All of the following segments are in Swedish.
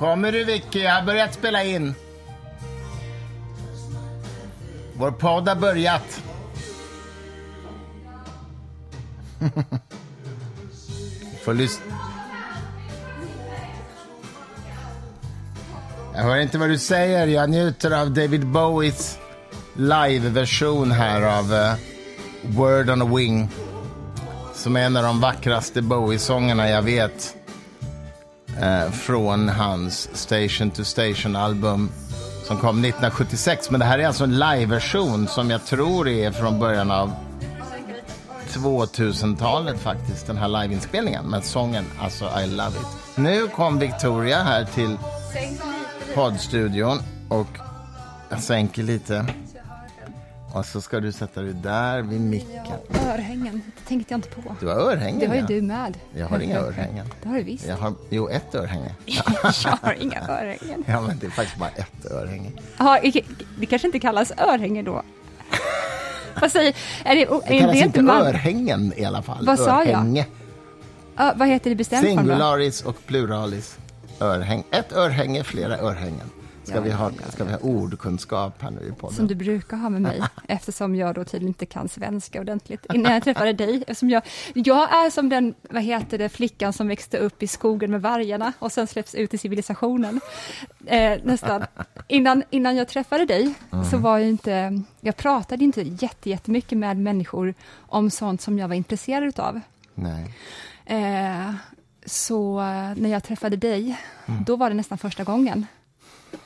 Kommer du, Vicky? Jag har börjat spela in. Vår podd har börjat. Får lyssna. Jag hör inte vad du säger. Jag njuter av David Bowies live-version här av Word on a Wing, som är en av de vackraste Bowie-sångerna jag vet, från hans Station to Station-album som kom 1976. Men det här är alltså en live-version som jag tror är från början av 2000-talet faktiskt, den här live-inspelningen. Men sången, alltså I love it. Nu kom Victoria här till poddstudion och jag sänker lite. Och så ska du sätta dig där vid micken. Ja, örhängen. Det tänkte jag inte på. Du har örhängen. Det har ju du med. Jag har inga örhängen. Det har du visst. Jag har, jo, ett örhänge. Jag har inga örhängen. Ja, men det är faktiskt bara ett örhänge. Aha, det kanske inte kallas örhänge då. Vad säger... det kallas det inte man... örhängen i alla fall. Vad örhänge. Sa jag? Vad heter det bestämt? Singularis och pluralis. Örhäng. Ett örhänge, flera örhängen. Ska vi ha ordkunskap här nu i podden? Som du brukar ha med mig, eftersom jag då tydligen inte kan svenska ordentligt innan jag träffade dig. Eftersom jag är som den, flickan som växte upp i skogen med vargarna och sen släpps ut i civilisationen. Nästan. Innan jag träffade dig så var jag pratade inte jättemycket med människor om sånt som jag var intresserad utav. Nej. Så när jag träffade dig, då var det nästan första gången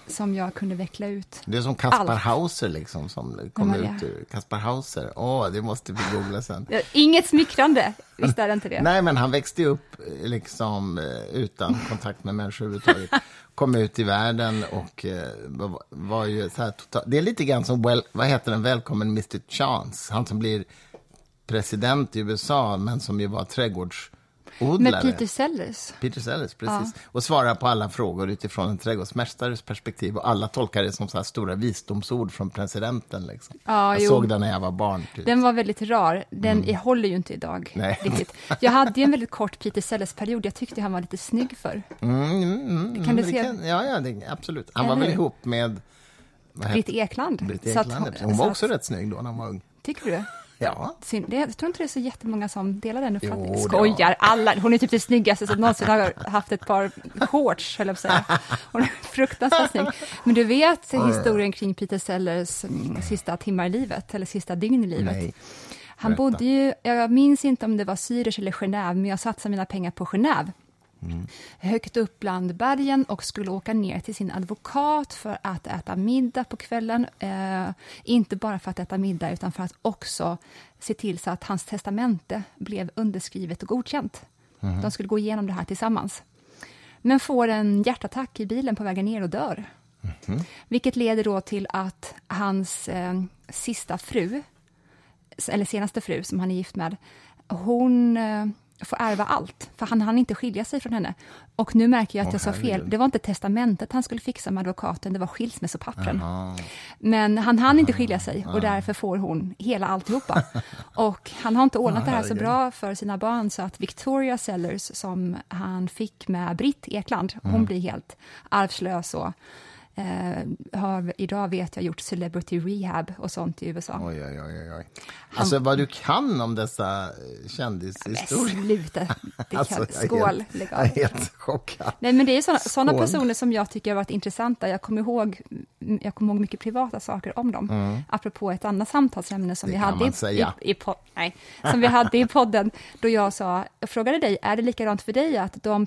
som jag kunde veckla ut. Det är som Kaspar Hauser liksom, som kom ut ur. Kaspar Hauser, det måste vi googla sen. Inget smickrande, visst är det inte det? Nej, men han växte upp liksom utan kontakt med människor överhuvudtaget. Kom ut i världen och var ju så här totalt. Det är lite grann som, vad heter den, Welcome Mr. Chance. Han som blir president i USA, men som ju var trädgårds... odlare. Med Peter Sellers. Peter Sellers, precis. Ja. Och svarar på alla frågor utifrån en trädgårdsmästares perspektiv. Och alla tolkar det som så här stora visdomsord från presidenten. Liksom. Ja, jag såg den när jag var barn. Typ. Den var väldigt rar. Den håller ju inte idag. Nej. Riktigt. Jag hade ju en väldigt kort Peter Sellers-period. Jag tyckte han var lite snygg för. Kan du se? Absolut. Han var väl ihop med... Britt Ekland. Britt Ekland. Hon var också rätt snygg då när hon var ung. Tycker du? Ja. Jag tror inte det är så jättemånga som delar den uppfattningen. Skojar alla. Hon är typ det snyggaste som någonsin har haft ett par shorts, höll jag på att säga. Hon är fruktansvärt snygg. Men du vet historien kring Peter Sellers sista timmar i livet, eller sista dygn i livet. Nej. Han bodde ju, jag minns inte om det var Zürich eller Genève, men jag satsade mina pengar på Genève. Högt upp bland bergen, och skulle åka ner till sin advokat för att äta middag på kvällen, inte bara för att äta middag utan för att också se till så att hans testamente blev underskrivet och godkänt. De skulle gå igenom det här tillsammans, men får en hjärtattack i bilen på vägen ner och dör, vilket leder då till att hans senaste fru som han är gift med, hon får ärva allt, för han hann inte skilja sig från henne. Och nu märker jag att jag sa fel. Det var inte testamentet han skulle fixa med advokaten, det var skilsmässopappren. Men han hann inte skilja sig, och därför får hon hela alltihopa. Och han har inte ordnat det här så bra för sina barn, så att Victoria Sellers, som han fick med Britt Ekland, hon blir helt arvslös och har idag, vet jag, gjort celebrity rehab och sånt i USA. Oj. Alltså vad du kan om dessa kändishistorier. Sluta. Alltså, skål. Jag är helt chockad. Nej, men det är såna personer som jag tycker har varit intressanta. Jag kommer ihåg mycket privata saker om dem. Apropå ett annat samtalsämne som vi hade i podden, då jag frågade dig, är det likadant för dig att de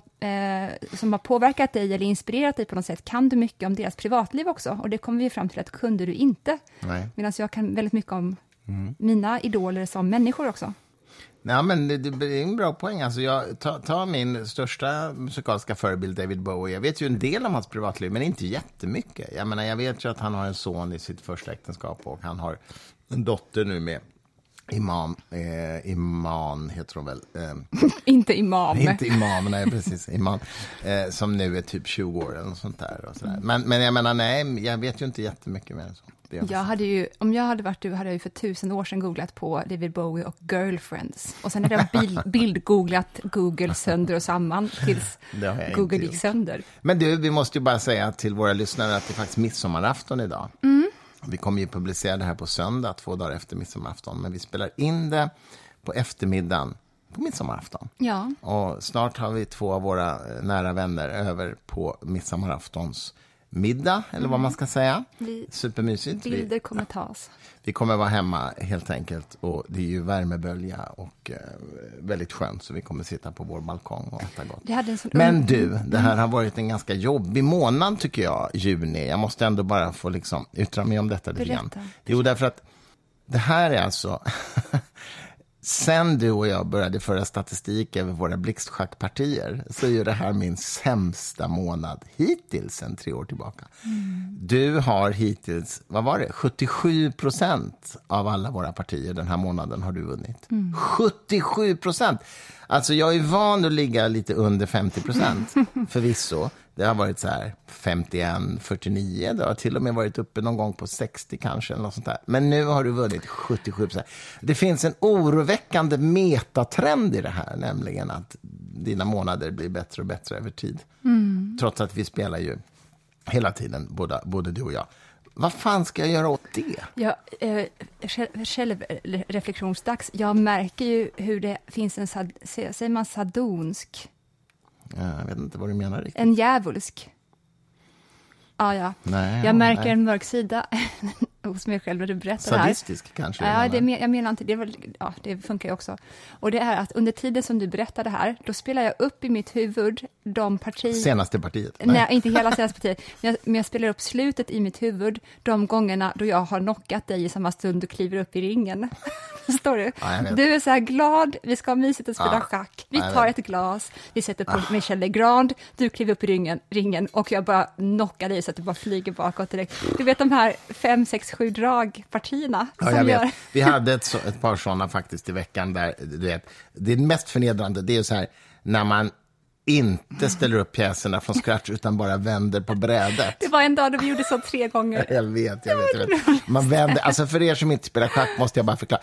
som har påverkat dig eller inspirerat dig på något sätt, kan du mycket om deras privatliv också? Och det kommer vi fram till att kunde du inte. Medan jag kan väldigt mycket om mina idoler som människor också. Nej, men det är en bra poäng. Alltså jag tar min största musikaliska förebild David Bowie. Jag vet ju en del om hans privatliv, men inte jättemycket. Jag menar, jag vet ju att han har en son i sitt första äktenskap, och han har en dotter nu med Iman heter hon väl. Inte Imam, nej precis, Iman. Som nu är typ 20 år eller sånt där. Och sådär. Men jag menar, nej, jag vet ju inte jättemycket mer än så. Jag hade ju, om jag hade varit du, hade jag ju för 1000 år sedan googlat på David Bowie och Girlfriends. Och sen hade jag bildgooglat Google sönder och samman tills Google gick sönder. Men du, vi måste ju bara säga till våra lyssnare att det är faktiskt midsommarafton idag. Mm. Vi kommer ju publicera det här på söndag, 2 dagar efter midsommarafton. Men vi spelar in det på eftermiddagen på midsommarafton. Ja. Och snart har vi 2 av våra nära vänner över på midsommaraftons middag, eller vad man ska säga. Supermysigt. Bilder kommer tas. Vi kommer vara hemma helt enkelt, och det är ju värmebölja och väldigt skönt, så vi kommer sitta på vår balkong och äta gott. Men du, det här har varit en ganska jobbig månad tycker jag, juni. Jag måste ändå bara få liksom yttra mig om detta lite grann. Jo, därför att det här är alltså... Sen du och jag började föra statistik över våra blixtschackpartier så är ju det här min sämsta månad hittills sedan 3 år tillbaka. Mm. Du har hittills, 77% av alla våra partier den här månaden har du vunnit. Mm. 77%! Alltså jag är van att ligga lite under 50% förvisso. Det har varit så här 51, 49, det har till och med varit uppe någon gång på 60 kanske eller något sånt där. Men nu har du vunnit 77%. Det finns en oroväckande metatrend i det här, nämligen att dina månader blir bättre och bättre över tid. Mm. Trots att vi spelar ju hela tiden, både du och jag. Vad fan ska jag göra åt det? Ja, självreflektionsdags. Jag märker ju hur det finns en, säger man sadonsk... Ja, jag vet inte vad du menar riktigt. En djävulsk. Ja. Nej, jag märker en mörk sida hos mig själv när du berättar det här. Sadistisk kanske? Ja, jag menar inte. Det funkar ju också. Och det är att under tiden som du berättar det här, då spelar jag upp i mitt huvud de partier... Senaste partiet? Nej, inte hela senaste partiet. Men jag spelar upp slutet i mitt huvud de gångerna då jag har knockat dig i samma stund du kliver upp i ringen. Står du? Ja, du är så här glad, vi ska mysigt och spela schack. Vi tar ett glas, vi sätter på Michel Legrand, du kliver upp i ringen och jag bara knockar dig så att du bara flyger bakåt direkt. Du vet de här 5, 6, 7 dragpartierna som gör... Vi hade ett par sådana faktiskt i veckan där, du vet, det mest förnedrande, det är så här, när man inte ställer upp pjäserna från scratch utan bara vänder på brädet. Det var en dag då vi gjorde så 3 gånger. Jag vet. Man vänder, alltså för er som inte spelar schack måste jag bara förklara.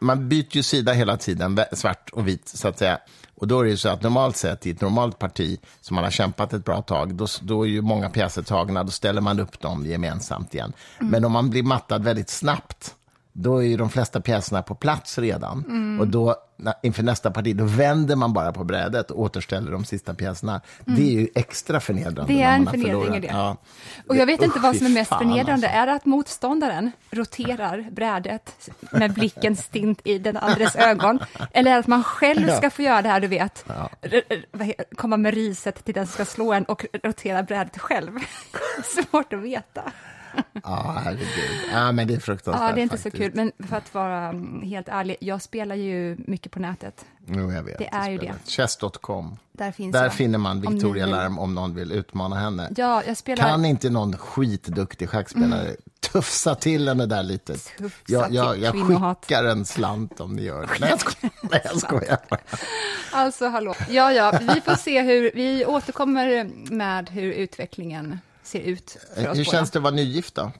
Man byter ju sida hela tiden, svart och vit så att säga. Och då är det ju så att normalt sett i ett normalt parti som man har kämpat ett bra tag, då är ju många pjäser tagna, då ställer man upp dem gemensamt igen. Mm. Men om man blir mattad väldigt snabbt, då är ju de flesta pjäserna på plats redan. Mm. Och då inför nästa parti, då vänder man bara på brädet och återställer de sista pjäserna. Mm. Det är ju extra förnedrande. Det är en förnedring i det. Ja. Och jag vet inte vad som är mest förnedrande. Alltså. Är det att motståndaren roterar brädet med blicken stint i den andres ögon? Eller är det att man själv ska få göra det här, du vet? Ja. Komma med riset till den som ska slå en och rotera brädet själv. Svårt att veta. Men det är fruktansvärt. Ja, det är inte faktiskt så kul, men för att vara helt ärlig, jag spelar ju mycket på nätet. Jo, jag vet. Det är ju det. Chess.com. Där finner man Victoria Larm om någon vill utmana henne. Ja, jag spelar... Kan inte någon skitduktig schackspelare tufsa till henne där lite? Jag skickar en slant om ni gör det. Nej, jag skojar. Alltså, hallå. Vi får se hur... Vi återkommer med hur utvecklingen... ser ut för oss. Hur känns det att vara nygift då?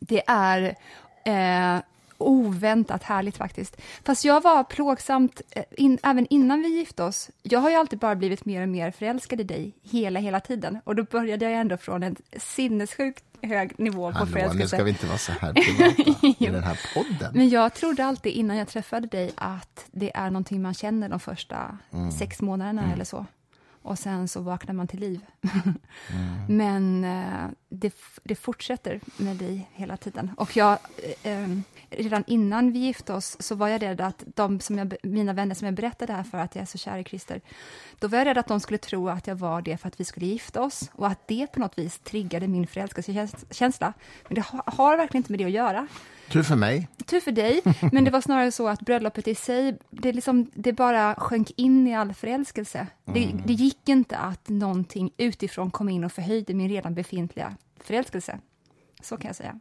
Det är oväntat härligt faktiskt. Fast jag var plågsamt även innan vi gifte oss. Jag har ju alltid bara blivit mer och mer förälskad i dig hela tiden. Och då började jag ändå från en sinnessjukt hög nivå på förälskelse. Nu ska vi inte vara så här privata i den här podden. Men jag trodde alltid innan jag träffade dig att det är någonting man känner de första 6 månaderna eller så. Och sen så vaknar man till liv. Men det fortsätter med dig hela tiden. Och jag, redan innan vi gifte oss så var jag rädd att mina vänner som jag berättade här för att jag är så kär i Christer. Då var jag rädd att de skulle tro att jag var det för att vi skulle gifta oss. Och att det på något vis triggade min förälskelsekänsla. Men det har verkligen inte med det att göra. Tur för mig. Tur för dig. Men det var snarare så att bröllopet i sig, det bara sjönk in i all förälskelse. Det gick inte att någonting utifrån kom in och förhöjde min redan befintliga förälskelse. Så kan jag säga.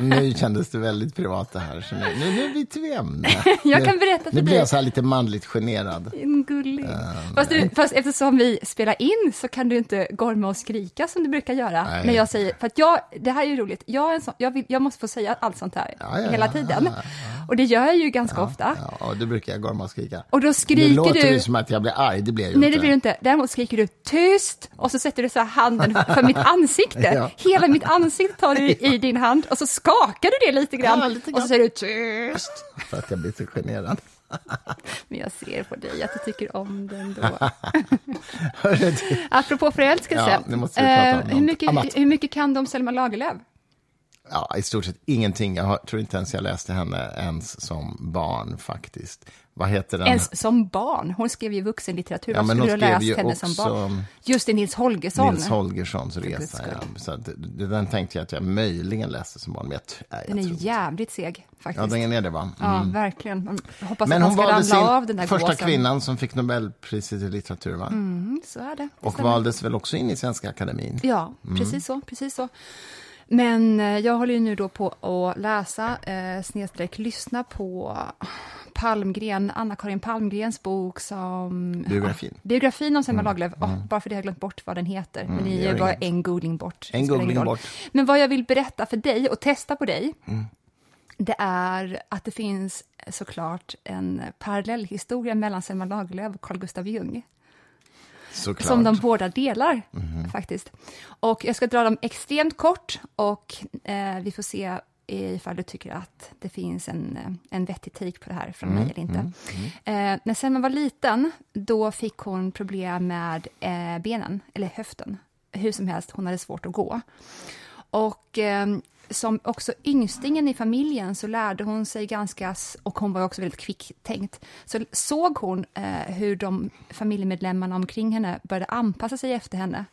Nu kändes det väldigt privat det här. Så nu blir vi ämne. Jag kan berätta för dig. Nu blir jag så här lite manligt generad. Gullig. Fast eftersom vi spelar in så kan du inte gorma och skrika som du brukar göra. Nej. När jag säger, för att det här är ju roligt. Jag måste få säga allt sånt här hela tiden. Ja. Och det gör jag ju ganska ofta. Ja, och då brukar jag gorma och skrika. Och då skriker du. Nu låter det som att jag blir arg, det blir jag ju inte. Nej, det blir du inte. Däremot skriker du tyst och så sätter du så här handen för mitt ansikte. Ja. Hela mitt ansikte tar du i din hand och så skakar du det lite grann. Och så säger du tyst. För att jag blir så generad. Men jag ser på dig att du tycker om den då. Apropå förälskelse. Hur mycket kan de Selma Lagerlöf? Ja, i stort sett ingenting. Jag tror inte ens jag läste henne ens som barn faktiskt. Vad heter den? Ens som barn? Hon skrev ju vuxenlitteratur. Ja, men hon skrev läst ju henne också som barn. Just i Nils Holgerssons resa. Ja. Så den tänkte jag att jag möjligen läste som barn. Men den är ju jävligt seg faktiskt. Ja, den är det va? Mm. Ja, verkligen. Man hoppas men att hon ska ramla av den där första gåsen. Kvinnan som fick Nobelpriset i litteratur va? Mm, så är det. Och valdes väl också in i Svenska Akademin? Ja, precis så. Men jag håller ju nu då på att läsa, snedstreck, lyssna på Palmgren, Anna-Karin Palmgrens bok som... Biografin om Selma Lagerlöf. Bara för det har jag glömt bort vad den heter. Men ni är bara en googling bort. Men vad jag vill berätta för dig och testa på dig, det är att det finns såklart en parallellhistoria mellan Selma Lagerlöf och Carl Gustav Jung. Såklart. Som de båda delar faktiskt. Och jag ska dra dem extremt kort och vi får se ifall du tycker att det finns en vettig take på det här från mig eller inte. När Selma var liten då fick hon problem med benen eller höften. Hur som helst, hon hade svårt att gå. Och som också yngstingen i familjen så lärde hon sig ganska, och hon var också väldigt kvicktänkt, så såg hon hur de familjemedlemmarna omkring henne började anpassa sig efter henne.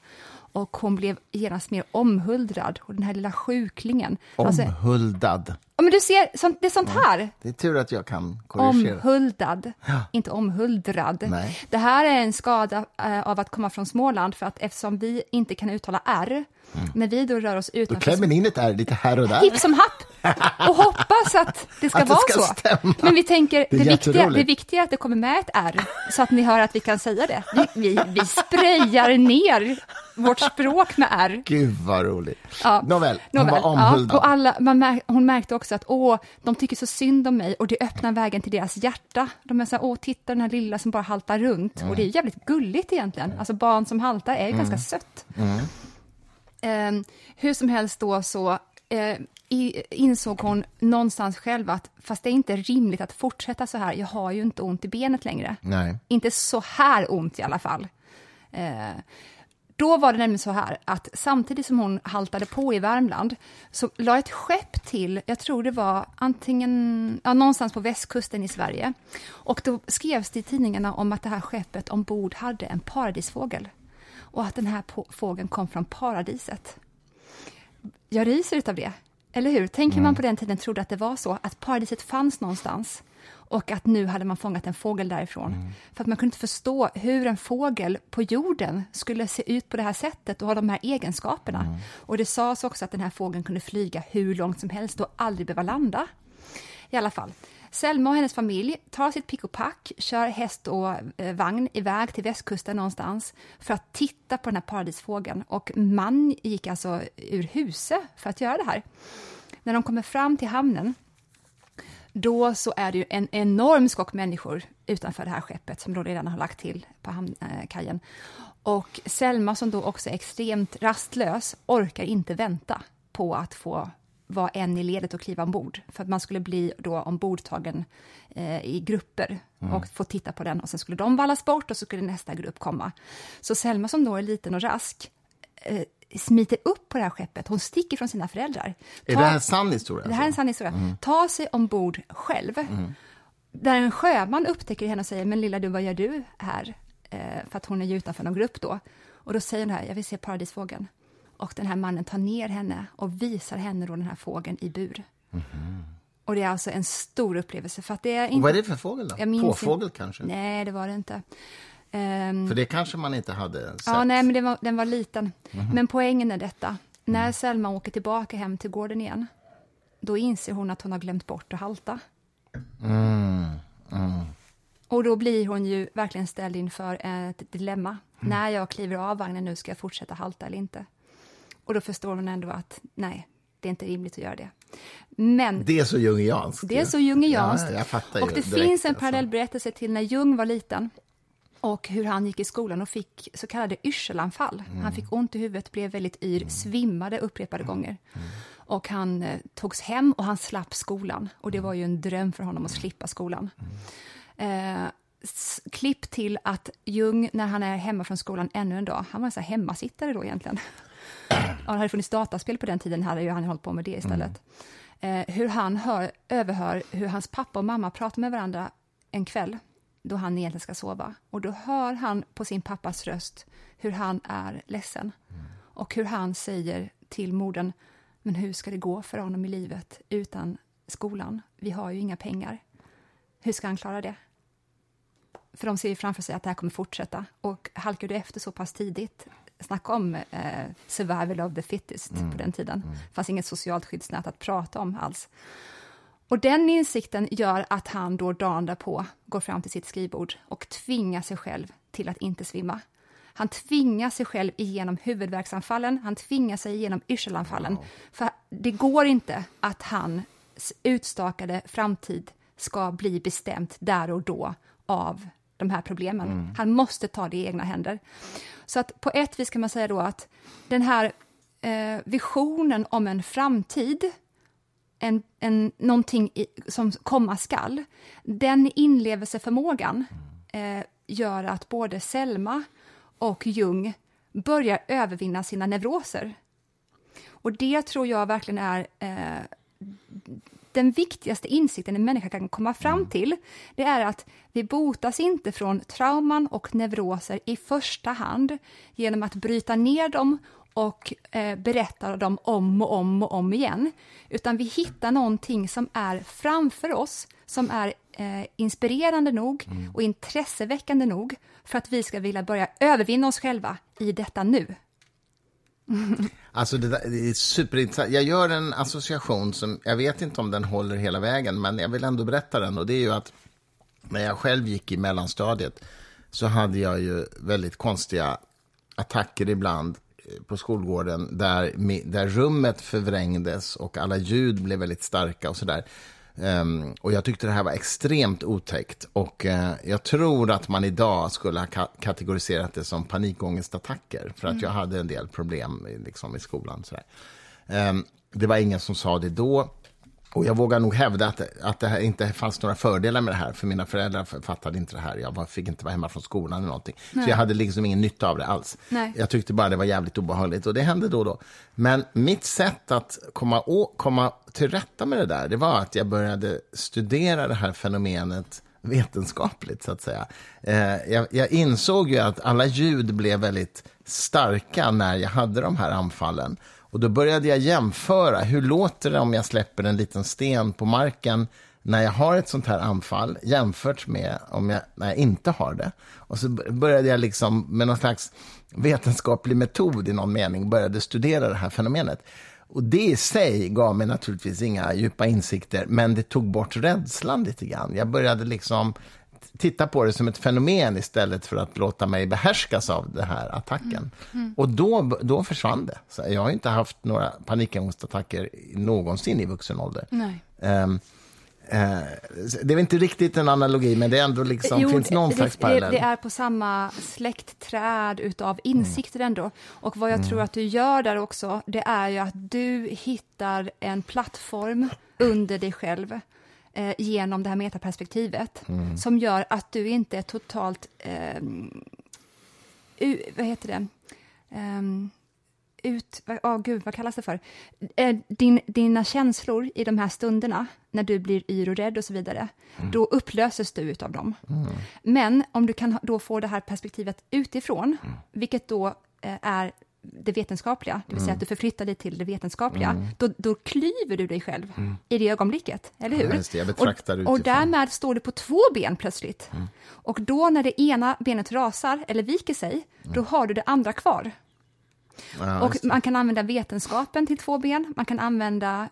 Och hon blev genast mer omhuldrad. Och den här lilla sjuklingen. Omhuldad. Men du ser, det är sånt här. Ja, det är tur att jag kan korrigera. Omhuldad, inte omhuldrad. Nej. Det här är en skada av att komma från Småland. För att eftersom vi inte kan uttala R. När vi då rör oss utanför. Då klämmer in ett R lite här och där. Hipp som happ. Och hoppas att det ska vara så. Stämma. Men vi tänker, det viktiga är att det kommer med ett R. Så att ni hör att vi kan säga det. Vi sprayar ner vårt språk med R. Gud vad roligt. Ja. Nåväl. Var omhuldad. Och alla, hon märkte också att de tycker så synd om mig. Och det öppnar vägen till deras hjärta. De är så här, titta den här lilla som bara haltar runt. Och det är ju jävligt gulligt egentligen. Alltså barn som haltar är ju ganska sött. Hur som helst då så insåg hon någonstans själv att fast det är inte rimligt att fortsätta så här. Jag har ju inte ont i benet längre. Nej. Inte så här ont i alla fall. Då var det nämligen så här att samtidigt som hon haltade på i Värmland så la ett skepp till, jag tror det var någonstans på västkusten i Sverige. Och då skrevs det i tidningarna om att det här skeppet ombord hade en paradisfågel. Och att den här fågeln kom från paradiset. Jag ryser utav det, eller hur? Tänker man på den tiden trodde att det var så, att paradiset fanns någonstans. Och att nu hade man fångat en fågel därifrån. För att man kunde inte förstå hur en fågel på jorden skulle se ut på det här sättet och ha de här egenskaperna. Och det sades också att den här fågeln kunde flyga hur långt som helst och aldrig behöva landa. I alla fall. Selma och hennes familj tar sitt pick och pack, kör häst och vagn iväg till västkusten någonstans för att titta på den här paradisfågeln. Och man gick alltså ur huset för att göra det här. När de kommer fram till hamnen då så är det ju en enorm skock människor utanför det här skeppet som då redan har lagt till på kajen. Och Selma som då också är extremt rastlös orkar inte vänta på att få var en i ledet och kliva ombord. För att man skulle bli då ombordtagen i grupper och få titta på den. Och sen skulle de vallas bort och så skulle nästa grupp komma. Så Selma som då är liten och rask smiter upp på det här skeppet. Hon sticker från sina föräldrar. Är det här en sann historia? Det här är en sann historia. Ta sig ombord själv. Där en sjöman upptäcker henne och säger, men lilla du, vad gör du här? För att hon är ju utanför någon grupp då. Och då säger hon här, jag vill se paradisfågeln. Och den här mannen tar ner henne och visar henne då den här fågeln i bur. Och det är alltså en stor upplevelse. För att det är inte... Vad är det för fågel då? Påfågel kanske? Nej, det var det inte. För det kanske man inte hade sett. Ja, nej, men den var liten. Men poängen är detta. När Selma åker tillbaka hem till gården igen, då inser hon att hon har glömt bort att halta. Och då blir hon ju verkligen ställd inför ett dilemma. När jag kliver av vagnen nu, ska jag fortsätta halta eller inte? Och då förstår hon ändå att nej, det är inte rimligt att göra det. Men det är så jungianskt. Det är så jungianskt. Ja, jag fattar ju. Och det finns en parallellberättelse till när Jung var liten. Och hur han gick i skolan och fick så kallade yrselanfall. Han fick ont i huvudet, blev väldigt yr, svimmade upprepade gånger. Och han togs hem och han slapp skolan. Och det var ju en dröm för honom att slippa skolan. Klipp till att Jung, när han är hemma från skolan ännu en dag, han var en så här hemmasittare då egentligen. Han hade funnits dataspel på den tiden, hade ju han hållit på med det istället. Hur han överhör hur hans pappa och mamma pratar med varandra en kväll då han egentligen ska sova. Och då hör han på sin pappas röst hur han är ledsen. Och hur han säger till modern, men hur ska det gå för honom i livet utan skolan? Vi har ju inga pengar. Hur ska han klara det? För de ser ju framför sig att det här kommer fortsätta. Och halkar du efter så pass tidigt, snacka om survival of the fittest på den tiden. Det fanns inget socialt skyddsnät att prata om alls. Och den insikten gör att han då dagen därpå går fram till sitt skrivbord och tvingar sig själv till att inte svimma. Han tvingar sig själv igenom huvudvärksanfallen. Han tvingar sig igenom yrselanfallen. Wow. För det går inte att hans utstakade framtid ska bli bestämt där och då av de här problemen. Han måste ta det i egna händer. Så att på ett vis kan man säga då att den här visionen om en framtid, någonting som komma skall, den inlevelseförmågan gör att både Selma och Jung börjar övervinna sina nevroser. Och det tror jag verkligen är den viktigaste insikten en människa kan komma fram till. Det är att vi botas inte från trauman och nevroser i första hand genom att bryta ner dem och berätta dem om och om igen. Utan vi hittar någonting som är framför oss, som är inspirerande nog och intresseväckande nog för att vi ska vilja börja övervinna oss själva i detta nu. Alltså det är superintressant. Jag gör en association som jag vet inte om den håller hela vägen, men jag vill ändå berätta den, och det är ju att när jag själv gick i mellanstadiet så hade jag ju väldigt konstiga attacker ibland på skolgården där rummet förvrängdes och alla ljud blev väldigt starka och sådär. Och jag tyckte det här var extremt otäckt, och jag tror att man idag skulle ha kategoriserat det som panikångestattacker, för att jag hade en del problem liksom, i skolan. Så där. Det var ingen som sa det då, och jag vågar nog hävda att det här inte fanns några fördelar med det här, för mina föräldrar fattade inte det här, jag fick inte vara hemma från skolan eller någonting. Nej. Så jag hade liksom ingen nytta av det alls. Nej. Jag tyckte bara det var jävligt obehagligt, och det hände då. Men mitt sätt att komma till rätta med det där, det var att jag började studera det här fenomenet vetenskapligt, så att säga. Jag insåg ju att alla ljud blev väldigt starka när jag hade de här anfallen. Och då började jag jämföra, hur låter det om jag släpper en liten sten på marken när jag har ett sånt här anfall jämfört med när jag inte har det. Och så började jag liksom med någon slags vetenskaplig metod i någon mening började studera det här fenomenet. Och det i sig gav mig naturligtvis inga djupa insikter, men det tog bort rädslan lite grann. Jag började liksom titta på det som ett fenomen istället för att låta mig behärskas av den här attacken. Och då försvann det. Så jag har inte haft några panikångestattacker någonsin i vuxen ålder. Nej. Det är inte riktigt en analogi, men det är ändå liksom, finns någon slags parallell. Det är på samma släktträd utav insikter ändå. Och vad jag tror att du gör där också, det är ju att du hittar en plattform under dig själv genom det här metaperspektivet som gör att du inte är totalt dina känslor i de här stunderna när du blir yr och rädd och så vidare, då upplöses du utav dem. Men om du kan då få det här perspektivet utifrån, vilket då är det vetenskapliga, det vill säga att du förflyttar dig till det vetenskapliga, då klyver du dig själv i det ögonblicket, eller hur? Ja, just det, jag betraktar utifrån. Och därmed står du på två ben plötsligt. Och då när det ena benet rasar eller viker sig, då har du det andra kvar. Ja, och man kan använda vetenskapen till två ben. Man kan använda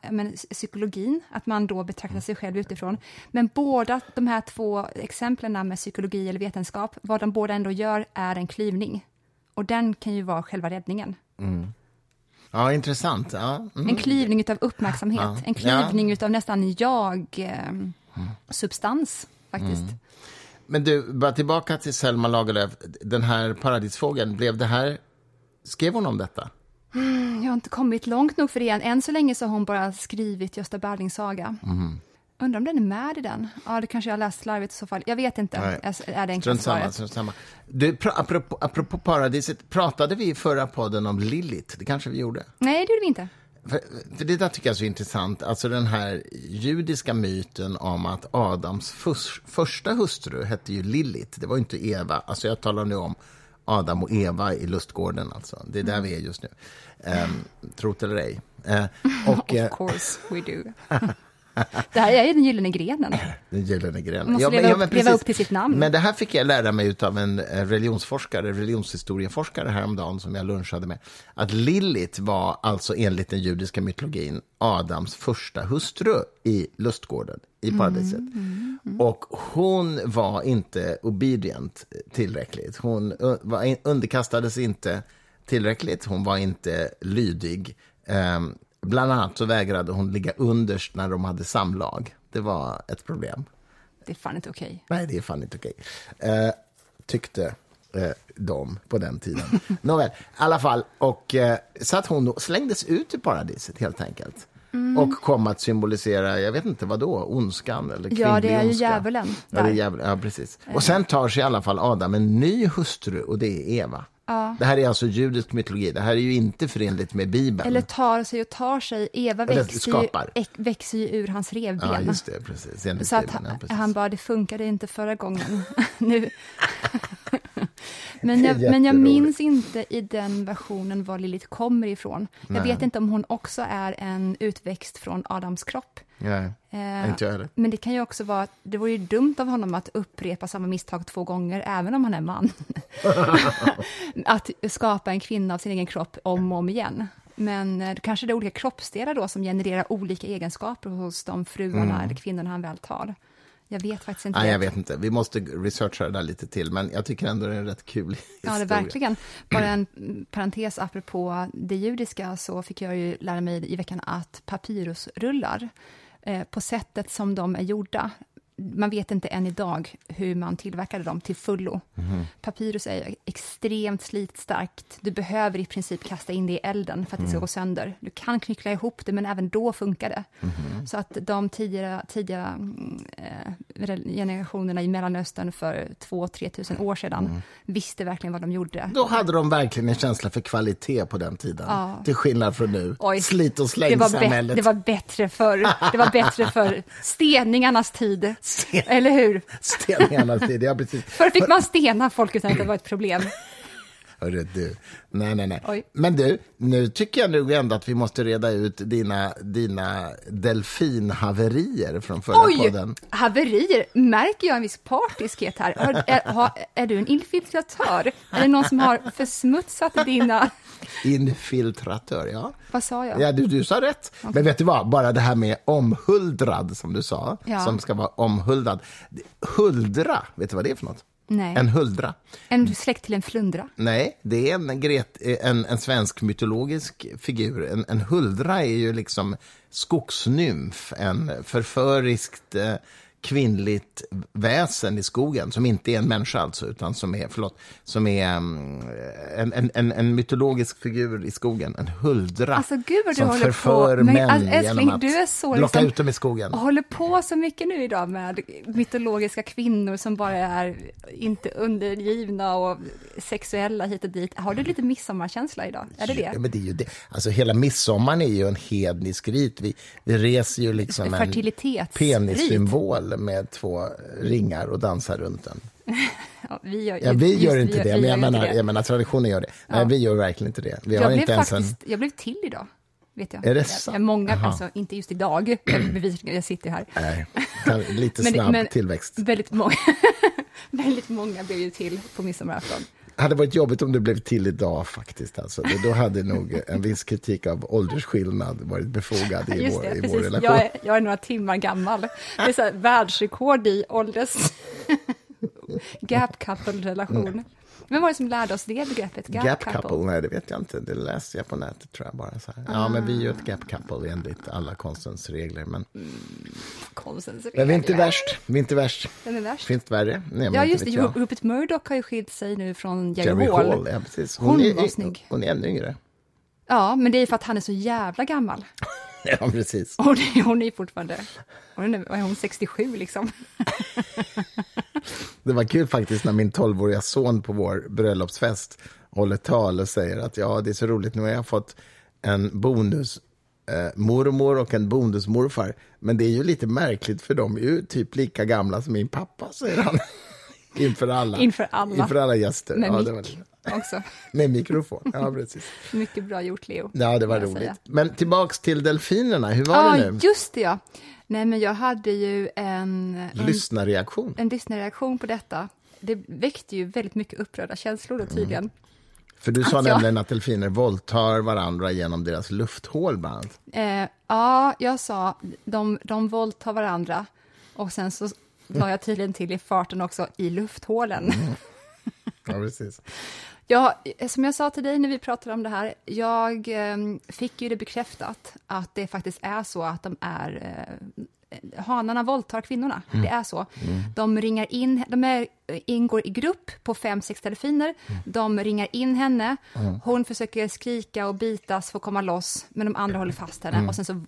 psykologin, att man då betraktar sig själv utifrån. Men båda de här två exemplen med psykologi eller vetenskap, vad de båda ändå gör är en klyvning. Och den kan ju vara själva räddningen. Mm. Ja, intressant. Ja. Mm. En klyvning utav uppmärksamhet. Ja. En klyvning utav nästan jag-substans faktiskt. Mm. Men du, bara tillbaka till Selma Lagerlöf. Den här paradisfågeln, blev det här... Skrev hon om detta? Jag har inte kommit långt nog för det än. Än så länge så har hon bara skrivit Gösta Berlings saga. Mm. Undrar om den är med i den? Ja, det kanske jag har läst slarvigt i så fall. Jag vet inte. Är det enkelt svaret? Du, apropå paradiset, pratade vi i förra podden om Lilith? Det kanske vi gjorde. Nej, det gjorde vi inte. För det där tycker jag är så intressant. Alltså den här judiska myten om att Adams första hustru hette ju Lilith. Det var ju inte Eva. Alltså jag talar nu om Adam och Eva i lustgården alltså. Det är där vi är just nu. Trot eller ej. Och, of course we do. Det här är ju den gyllene grenen. Den gyllene grenen. Måste leva upp till sitt namn. Men det här fick jag lära mig av en religionshistorieforskare häromdagen som jag lunchade med. Att Lilith var alltså enligt den judiska mytologin Adams första hustru i lustgården i paradiset. Och hon var inte obedient tillräckligt. Hon underkastades inte tillräckligt. Hon var inte lydig. Bland annat så vägrade hon ligga underst när de hade samlag. Det var ett problem. Det är fan inte okej. Nej, det är fan inte okej. Tyckte de på den tiden. Nåväl, i alla fall. Och så att hon slängdes ut i paradiset helt enkelt. Mm. Och kom att symbolisera, jag vet inte vad då, ondskan eller kvinnlig ondska. Ja, det är ju djävulen. Ja, det är djävulen. Ja, precis. Och sen tar sig i alla fall Adam en ny hustru och det är Eva. Ja. Det här är alltså judisk mytologi. Det här är ju inte förenligt med Bibeln. Eller tar sig. Eva växer ju ur hans revben. Ja, just det. Precis. Enligt så Bibeln, att han bara, det funkade inte förra gången. Nu. Men jag minns inte i den versionen var Lilith kommer ifrån. Jag vet inte om hon också är en utväxt från Adams kropp. Nej, inte jag heller. Men det kan ju också vara, det vore ju dumt av honom att upprepa samma misstag 2 gånger, även om han är man. Att skapa en kvinna av sin egen kropp om och om igen. Men kanske det är olika kroppsdelar då som genererar olika egenskaper hos de fruarna eller kvinnorna han väl tar. Jag vet faktiskt inte. Nej, jag vet inte. Vi måste researcha det där lite till. Men jag tycker ändå det är en rätt kul historia. Ja, det är verkligen. Bara en parentes apropå det judiska så fick jag ju lära mig i veckan att papyrusrullar på sättet som de är gjorda. Man vet inte än idag hur man tillverkade dem till fullo. Mm. Papyrus är ju extremt slitstarkt. Du behöver i princip kasta in det i elden för att det ska gå sönder. Du kan knyckla ihop det, men även då funkar det. Så att de tidiga generationerna i Mellanöstern för 2-3 tusen år sedan visste verkligen vad de gjorde. Då hade de verkligen en känsla för kvalitet på den tiden. Ja. Till skillnad från nu. Oj, slit och slängsamhället. Det var bättre förr. Det var bättre för steningarnas tid. Eller hur? Steningarna tid, ja precis. Förr fick man stena folk utan att det var ett problem. Hörru du, nej. Oj. Men du, nu tycker jag nog ändå att vi måste reda ut dina delfinhaverier från förra podden. Oj, haverier? Märker jag en viss partiskhet här? Är du en infiltratör? Är det någon som har försmutsat dina... Infiltratör, ja. Vad sa jag? Ja, du sa rätt. Okay. Men vet du vad? Bara det här med omhuldrad som du sa, som ska vara omhuldad. Huldra, vet du vad det är för något? Nej. En huldra. En släkt till en flundra? Nej, det är en svensk mytologisk figur. En huldra är ju liksom skogsnymf, en förföriskt kvinnligt väsen i skogen som inte är en människa alltså, utan som är en mytologisk figur i skogen, en huldra. Alltså gud vad du håller på. Men älskling, du är så locka liksom, ut dem i skogen. Håller på så mycket nu idag med mytologiska kvinnor som bara är inte undergivna och sexuella hit och dit. Har du lite midsommarkänsla idag? Är det det? Ja, men det är ju det. Alltså hela midsommaren är ju en hednisk rit. Vi reser ju liksom en penissymbol med 2 ringar och dansar runt den. Ja, vi gör inte det, men traditionen gör det. Ja. Nej, vi gör verkligen inte det. Jag blev till idag, vet jag. Är det sant? Många, alltså, inte just idag, jag sitter ju här. Nej, lite snabb tillväxt. Väldigt många blev ju till på midsommarafton. hade varit jobbigt om det blev till idag faktiskt. Alltså. Då hade nog en viss kritik av åldersskillnad varit befogad i vår relation. Jag är några timmar gammal. Det är så här, världsrekord i ålders gap-couple-relation. Mm. Men vad är det som lärde oss det begreppet? Gap couple? Nej, det vet jag inte. Det läste jag på nätet, tror jag bara. Så här. Ja, men vi är ju ett gap couple enligt alla konstens regler. Men konstens regler. Men vi är inte värst. Den är värst. Finns värre? Nej, men ja, just det. Rupert Murdoch har ju skilt sig nu från Jerry Hall. Ja, precis. Hon var snygg. Hon är ännu yngre. Ja, men det är för att han är så jävla gammal. Ja, precis. Och hon är fortfarande... Hon är 67, liksom. Det var kul faktiskt när min 12-åriga son på vår bröllopsfest håller tal och säger att ja, det är så roligt, nu har jag fått en bonusmormor och en bonusmorfar. Men det är ju lite märkligt för de är ju typ lika gamla som min pappa, säger han. Inför alla gäster. Med också. Med mikrofon, ja precis. Mycket bra gjort, Leo. Ja, det var roligt. Säga. Men tillbaks till delfinerna, hur var det nu? Ja, just det, ja. Nej, men jag hade ju en lyssnarreaktion. En lyssnarreaktion på detta. Det väckte ju väldigt mycket upprörda känslor då tydligen. Mm. För du sa nämligen att delfiner våldtar varandra genom deras lufthål bland annat. Ja, jag sa de våldtar varandra och sen så la jag tydligen till i farten också i lufthålen. Mm. Ja, precis. Ja, som jag sa till dig när vi pratade om det här, jag fick ju det bekräftat att det faktiskt är så att de är hanarna våldtar kvinnorna. Mm. Det är så. Mm. De ringar in, ingår i grupp på 5-6 delfiner. Mm. De ringar in henne. Mm. Hon försöker skrika och bitas för att komma loss, men de andra håller fast henne och sen så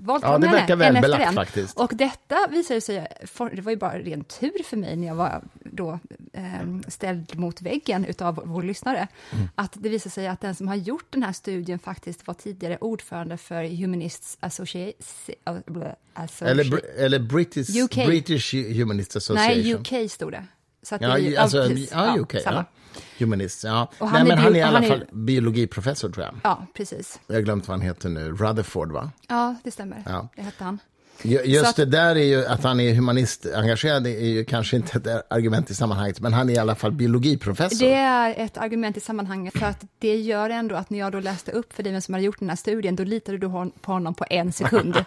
våldtar de henne. Ja, det verkar väl belagt faktiskt. Och detta visade sig, det var ju bara ren tur för mig när jag var då ställd mot väggen utav vår lyssnare, att det visade sig att den som har gjort den här studien faktiskt var tidigare ordförande för Humanists Association. Eller British Humanist Association. Nej, UK stod det. Så att Humanist, ja. Och han han är i alla fall biologiprofessor, tror jag. Ja, precis. Jag har glömt vad han heter nu. Rutherford, va? Ja, det stämmer. Ja. Det hette han. Just det där är ju att han är humanist-engagerad är ju kanske inte ett argument i sammanhanget, men han är i alla fall biologiprofessor. Det är ett argument i sammanhanget för att det gör ändå att när jag då läste upp för dig vem som hade gjort den här studien, då litade du på honom på en sekund.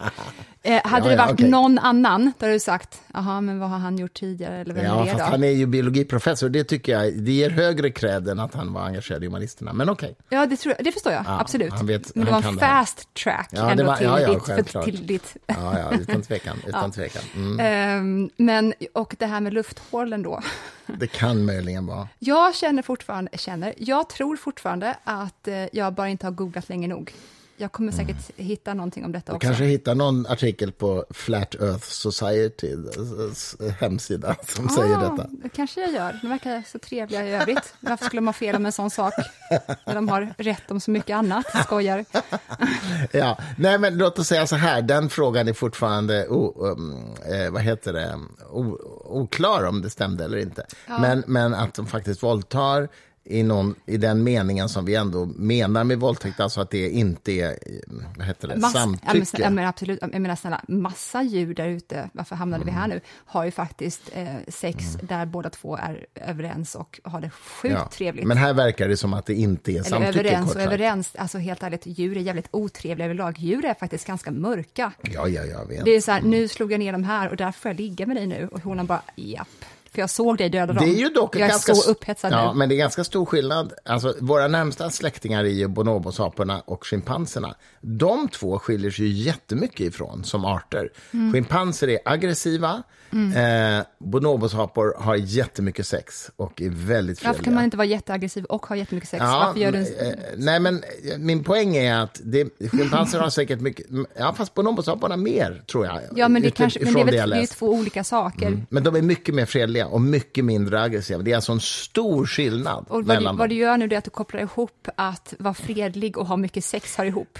Hade det varit någon annan, då hade du sagt, jaha, men vad har han gjort tidigare? Eller vem är det då? Han är ju biologiprofessor, det tycker jag, det ger högre kred än att han var engagerad i humanisterna, men okej. Ja, det förstår jag, ja, absolut. Men det var en fast track ändå till ditt... Ja, utan tvekan. Mm. Och det här med lufthålen då. Det kan möjligen vara. Jag tror fortfarande att jag bara inte har googlat länge nog. Jag kommer säkert hitta någonting om detta också. Du kanske hittar någon artikel på Flat Earth Societys hemsida som säger detta. Det kanske jag gör. De verkar så trevliga i övrigt. Varför skulle de ha fel om en sån sak? När de har rätt om så mycket annat. Skojar. Ja, nej men låt oss säga så här. Den frågan är fortfarande oklar om det stämde eller inte. Ja. Men att de faktiskt våldtar... I den meningen som vi ändå menar med våldtäkt, alltså att det inte är samtycke. Absolut, jag menar snälla, massa djur där ute, varför hamnade vi här nu, har ju faktiskt sex där båda två är överens och har det sjukt trevligt. Men här verkar det som att det inte är samtycke. Överens, alltså helt ärligt, djur är jävligt otrevliga överlag. Djur är faktiskt ganska mörka. Ja, jag vet. Det är så här, nu slog jag ner dem här och där får jag ligga med dig nu. Och hon bara, japp. För jag såg dig döda dem. Det är ju dock jag är så upphetsad nu. Men det är ganska stor skillnad. Alltså, våra närmsta släktingar är ju bonobosaporna och schimpanserna. De två skiljer sig ju jättemycket ifrån som arter. Mm. Schimpanser är aggressiva. Mm. Bonobosapor har jättemycket sex och är väldigt fredliga. Varför kan man inte vara jätteaggressiv och ha jättemycket sex? Varför gör nej, men min poäng är att schimpanser har säkert mycket... Ja, fast bonobosaporna mer, tror jag. Ja, men det är två olika saker. Mm. Men de är mycket mer fredliga och mycket mindre aggressiva. Det är alltså en stor skillnad. Och vad du gör nu är att du kopplar ihop att vara fredlig och ha mycket sex här ihop.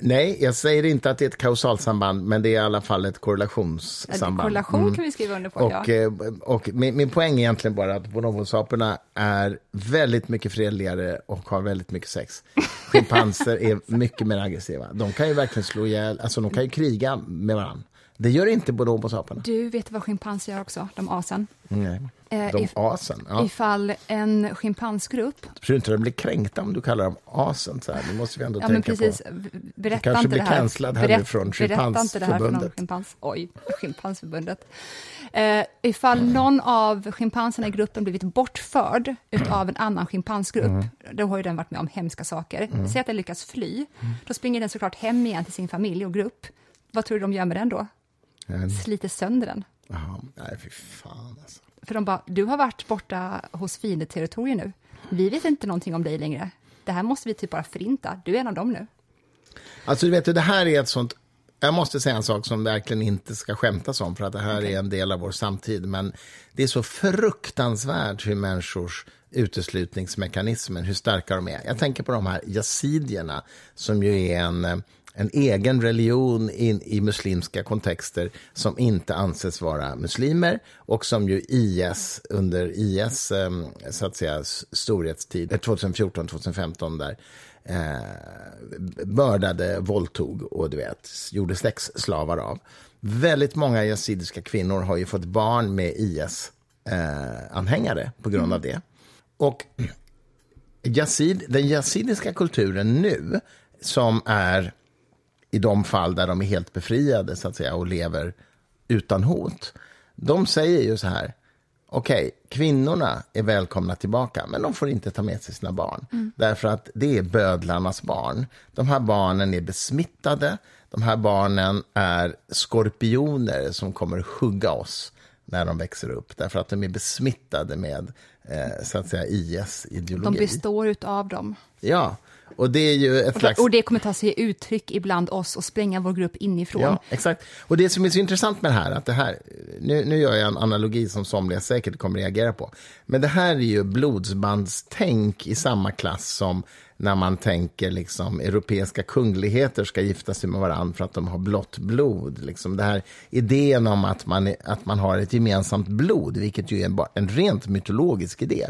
Nej, jag säger inte att det är ett kausalsamband, men det är i alla fall ett korrelationssamband. Korrelation kan vi skriva under på, och min poäng är egentligen bara att bonobosaporna är väldigt mycket fredligare och har väldigt mycket sex. Schimpanser är mycket mer aggressiva. De kan ju verkligen slå ihjäl, alltså de kan ju kriga med varandra. Det gör inte både homosaperna. Du vet vad schimpanser gör också, de asen. Nej, de asen. Ja. Ifall en schimpansgrupp... Jag tror inte de blir kränkta om du kallar dem asen. Så här. Du måste ju ändå tänka men precis. På... Berätta kanske inte blir kanslad härifrån Schimpansförbundet. Oj, Schimpansförbundet. Ifall någon av schimpanserna i gruppen blivit bortförd av en annan schimpansgrupp, då har ju den varit med om hemska saker. Säg att den lyckas fly. Då springer den såklart hem igen till sin familj och grupp. Vad tror du de gör med den då? Sliter sönder den. Jaha, nej fy fan alltså. För de bara, du har varit borta hos fiendeterritorier nu. Vi vet inte någonting om dig längre. Det här måste vi typ bara förinta. Du är en av dem nu. Alltså du vet, det här är ett sånt... Jag måste säga en sak som verkligen inte ska skämtas om. För att det här är en del av vår samtid. Men det är så fruktansvärt hur människors uteslutningsmekanismer, hur starka de är. Jag tänker på de här yazidierna som ju är en egen religion i muslimska kontexter som inte anses vara muslimer och som ju IS under IS så att säga storhetstid 2014-2015 där mördade, våldtog och du vet, gjorde släktslavar av. Väldigt många yazidiska kvinnor har ju fått barn med IS anhängare på grund av det. Och den yazidiska kulturen nu som är i de fall där de är helt befriade så att säga och lever utan hot. De säger ju så här: okej, kvinnorna är välkomna tillbaka, men de får inte ta med sig sina barn. Därför att det är bödlarnas barn. De här barnen är besmittade. De här barnen är skorpioner som kommer hugga oss när de växer upp. Därför att de är besmittade med så att säga IS-ideologi. De består utav dem. Ja. Och det är ju ett slags... och det kommer ta sig uttryck ibland oss och spränga vår grupp inifrån. Ja, exakt. Och det som är så intressant med det här, att det här nu gör jag en analogi som somliga säkert kommer reagera på. Men det här är ju blodsbandstänk i samma klass som när man tänker liksom europeiska kungligheter ska gifta sig med varandra för att de har blått blod. Liksom det här idén om att man har ett gemensamt blod, vilket ju är en rent mytologisk idé.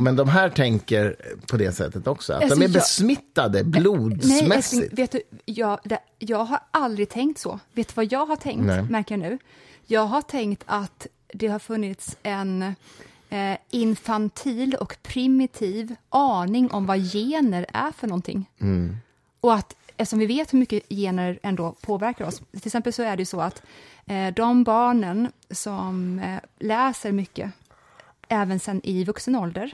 Men de här tänker på det sättet också. Att de är besmittade blodsmässigt. Nej, vet du, jag har aldrig tänkt så. Vet du vad jag har tänkt, märker jag nu? Jag har tänkt att det har funnits en... infantil och primitiv aning om vad gener är för någonting. Och att eftersom vi vet hur mycket gener ändå påverkar oss, till exempel så är det ju så att de barnen som läser mycket även sen i vuxen ålder,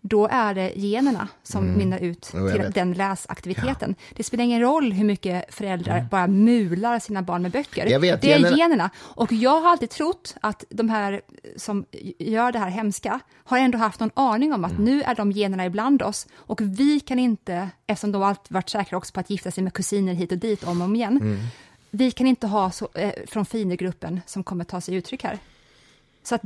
då är det generna som mynnar ut till den läsaktiviteten. Ja. Det spelar ingen roll hur mycket föräldrar bara mular sina barn med böcker. Det är generna. Och jag har alltid trott att de här som gör det här hemska har ändå haft någon aning om att nu är de generna ibland oss. Och vi kan inte, eftersom de alltid varit säkra också på att gifta sig med kusiner hit och dit om och om igen. Vi kan inte ha så, från fiendegruppen som kommer ta sig uttryck här. Så att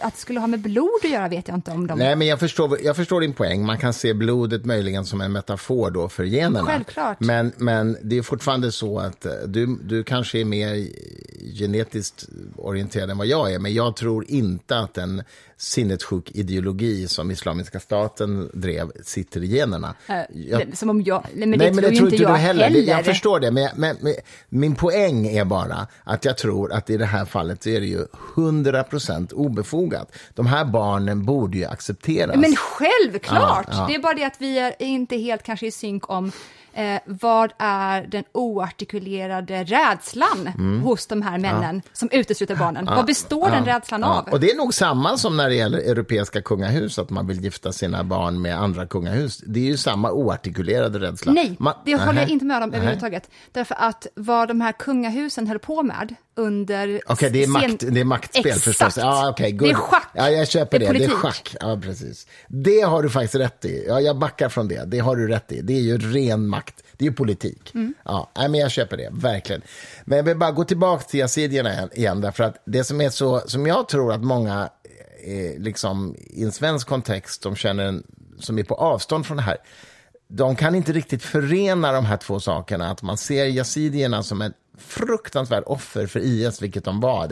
att skulle ha med blod att göra vet jag inte om de... Nej, men jag förstår din poäng. Man kan se blodet möjligen som en metafor då för generna. Självklart. Men det är fortfarande så att du kanske är mer genetiskt orienterad än vad jag är. Men jag tror inte att en sinnessjuk ideologi som Islamiska staten drev sitter i generna. Som om jag... Nej, men det tror inte jag heller. Jag förstår det. Men min poäng är bara att jag tror att i det här fallet är det ju 100% obefogat. De här barnen borde ju accepteras. Men självklart! Ja. Det är bara det att vi är inte helt kanske i synk om vad är den oartikulerade rädslan hos de här männen som utesluter barnen. Vad består den rädslan av? Och det är nog samma som när det gäller europeiska kungahus, att man vill gifta sina barn med andra kungahus. Det är ju samma oartikulerade rädsla. Nej, det håller jag inte med om överhuvudtaget. Därför att vad de här kungahusen höll på med under... Okej, det är maktspel förstås. Ja, okay, det är schack. Ja, jag köper det. Det är schack. Ja, precis. Det har du faktiskt rätt i. Ja, jag backar från det. Det har du rätt i. Det är ju ren makt. Det är ju politik. Ja, men jag köper det, verkligen. Men jag vill bara gå tillbaka till yazidierna igen, därför att det som är så, som jag tror att många liksom i en svensk kontext de känner som är på avstånd från det här, de kan inte riktigt förena de här två sakerna, att man ser yazidierna som en fruktansvärt offer för IS, vilket de var.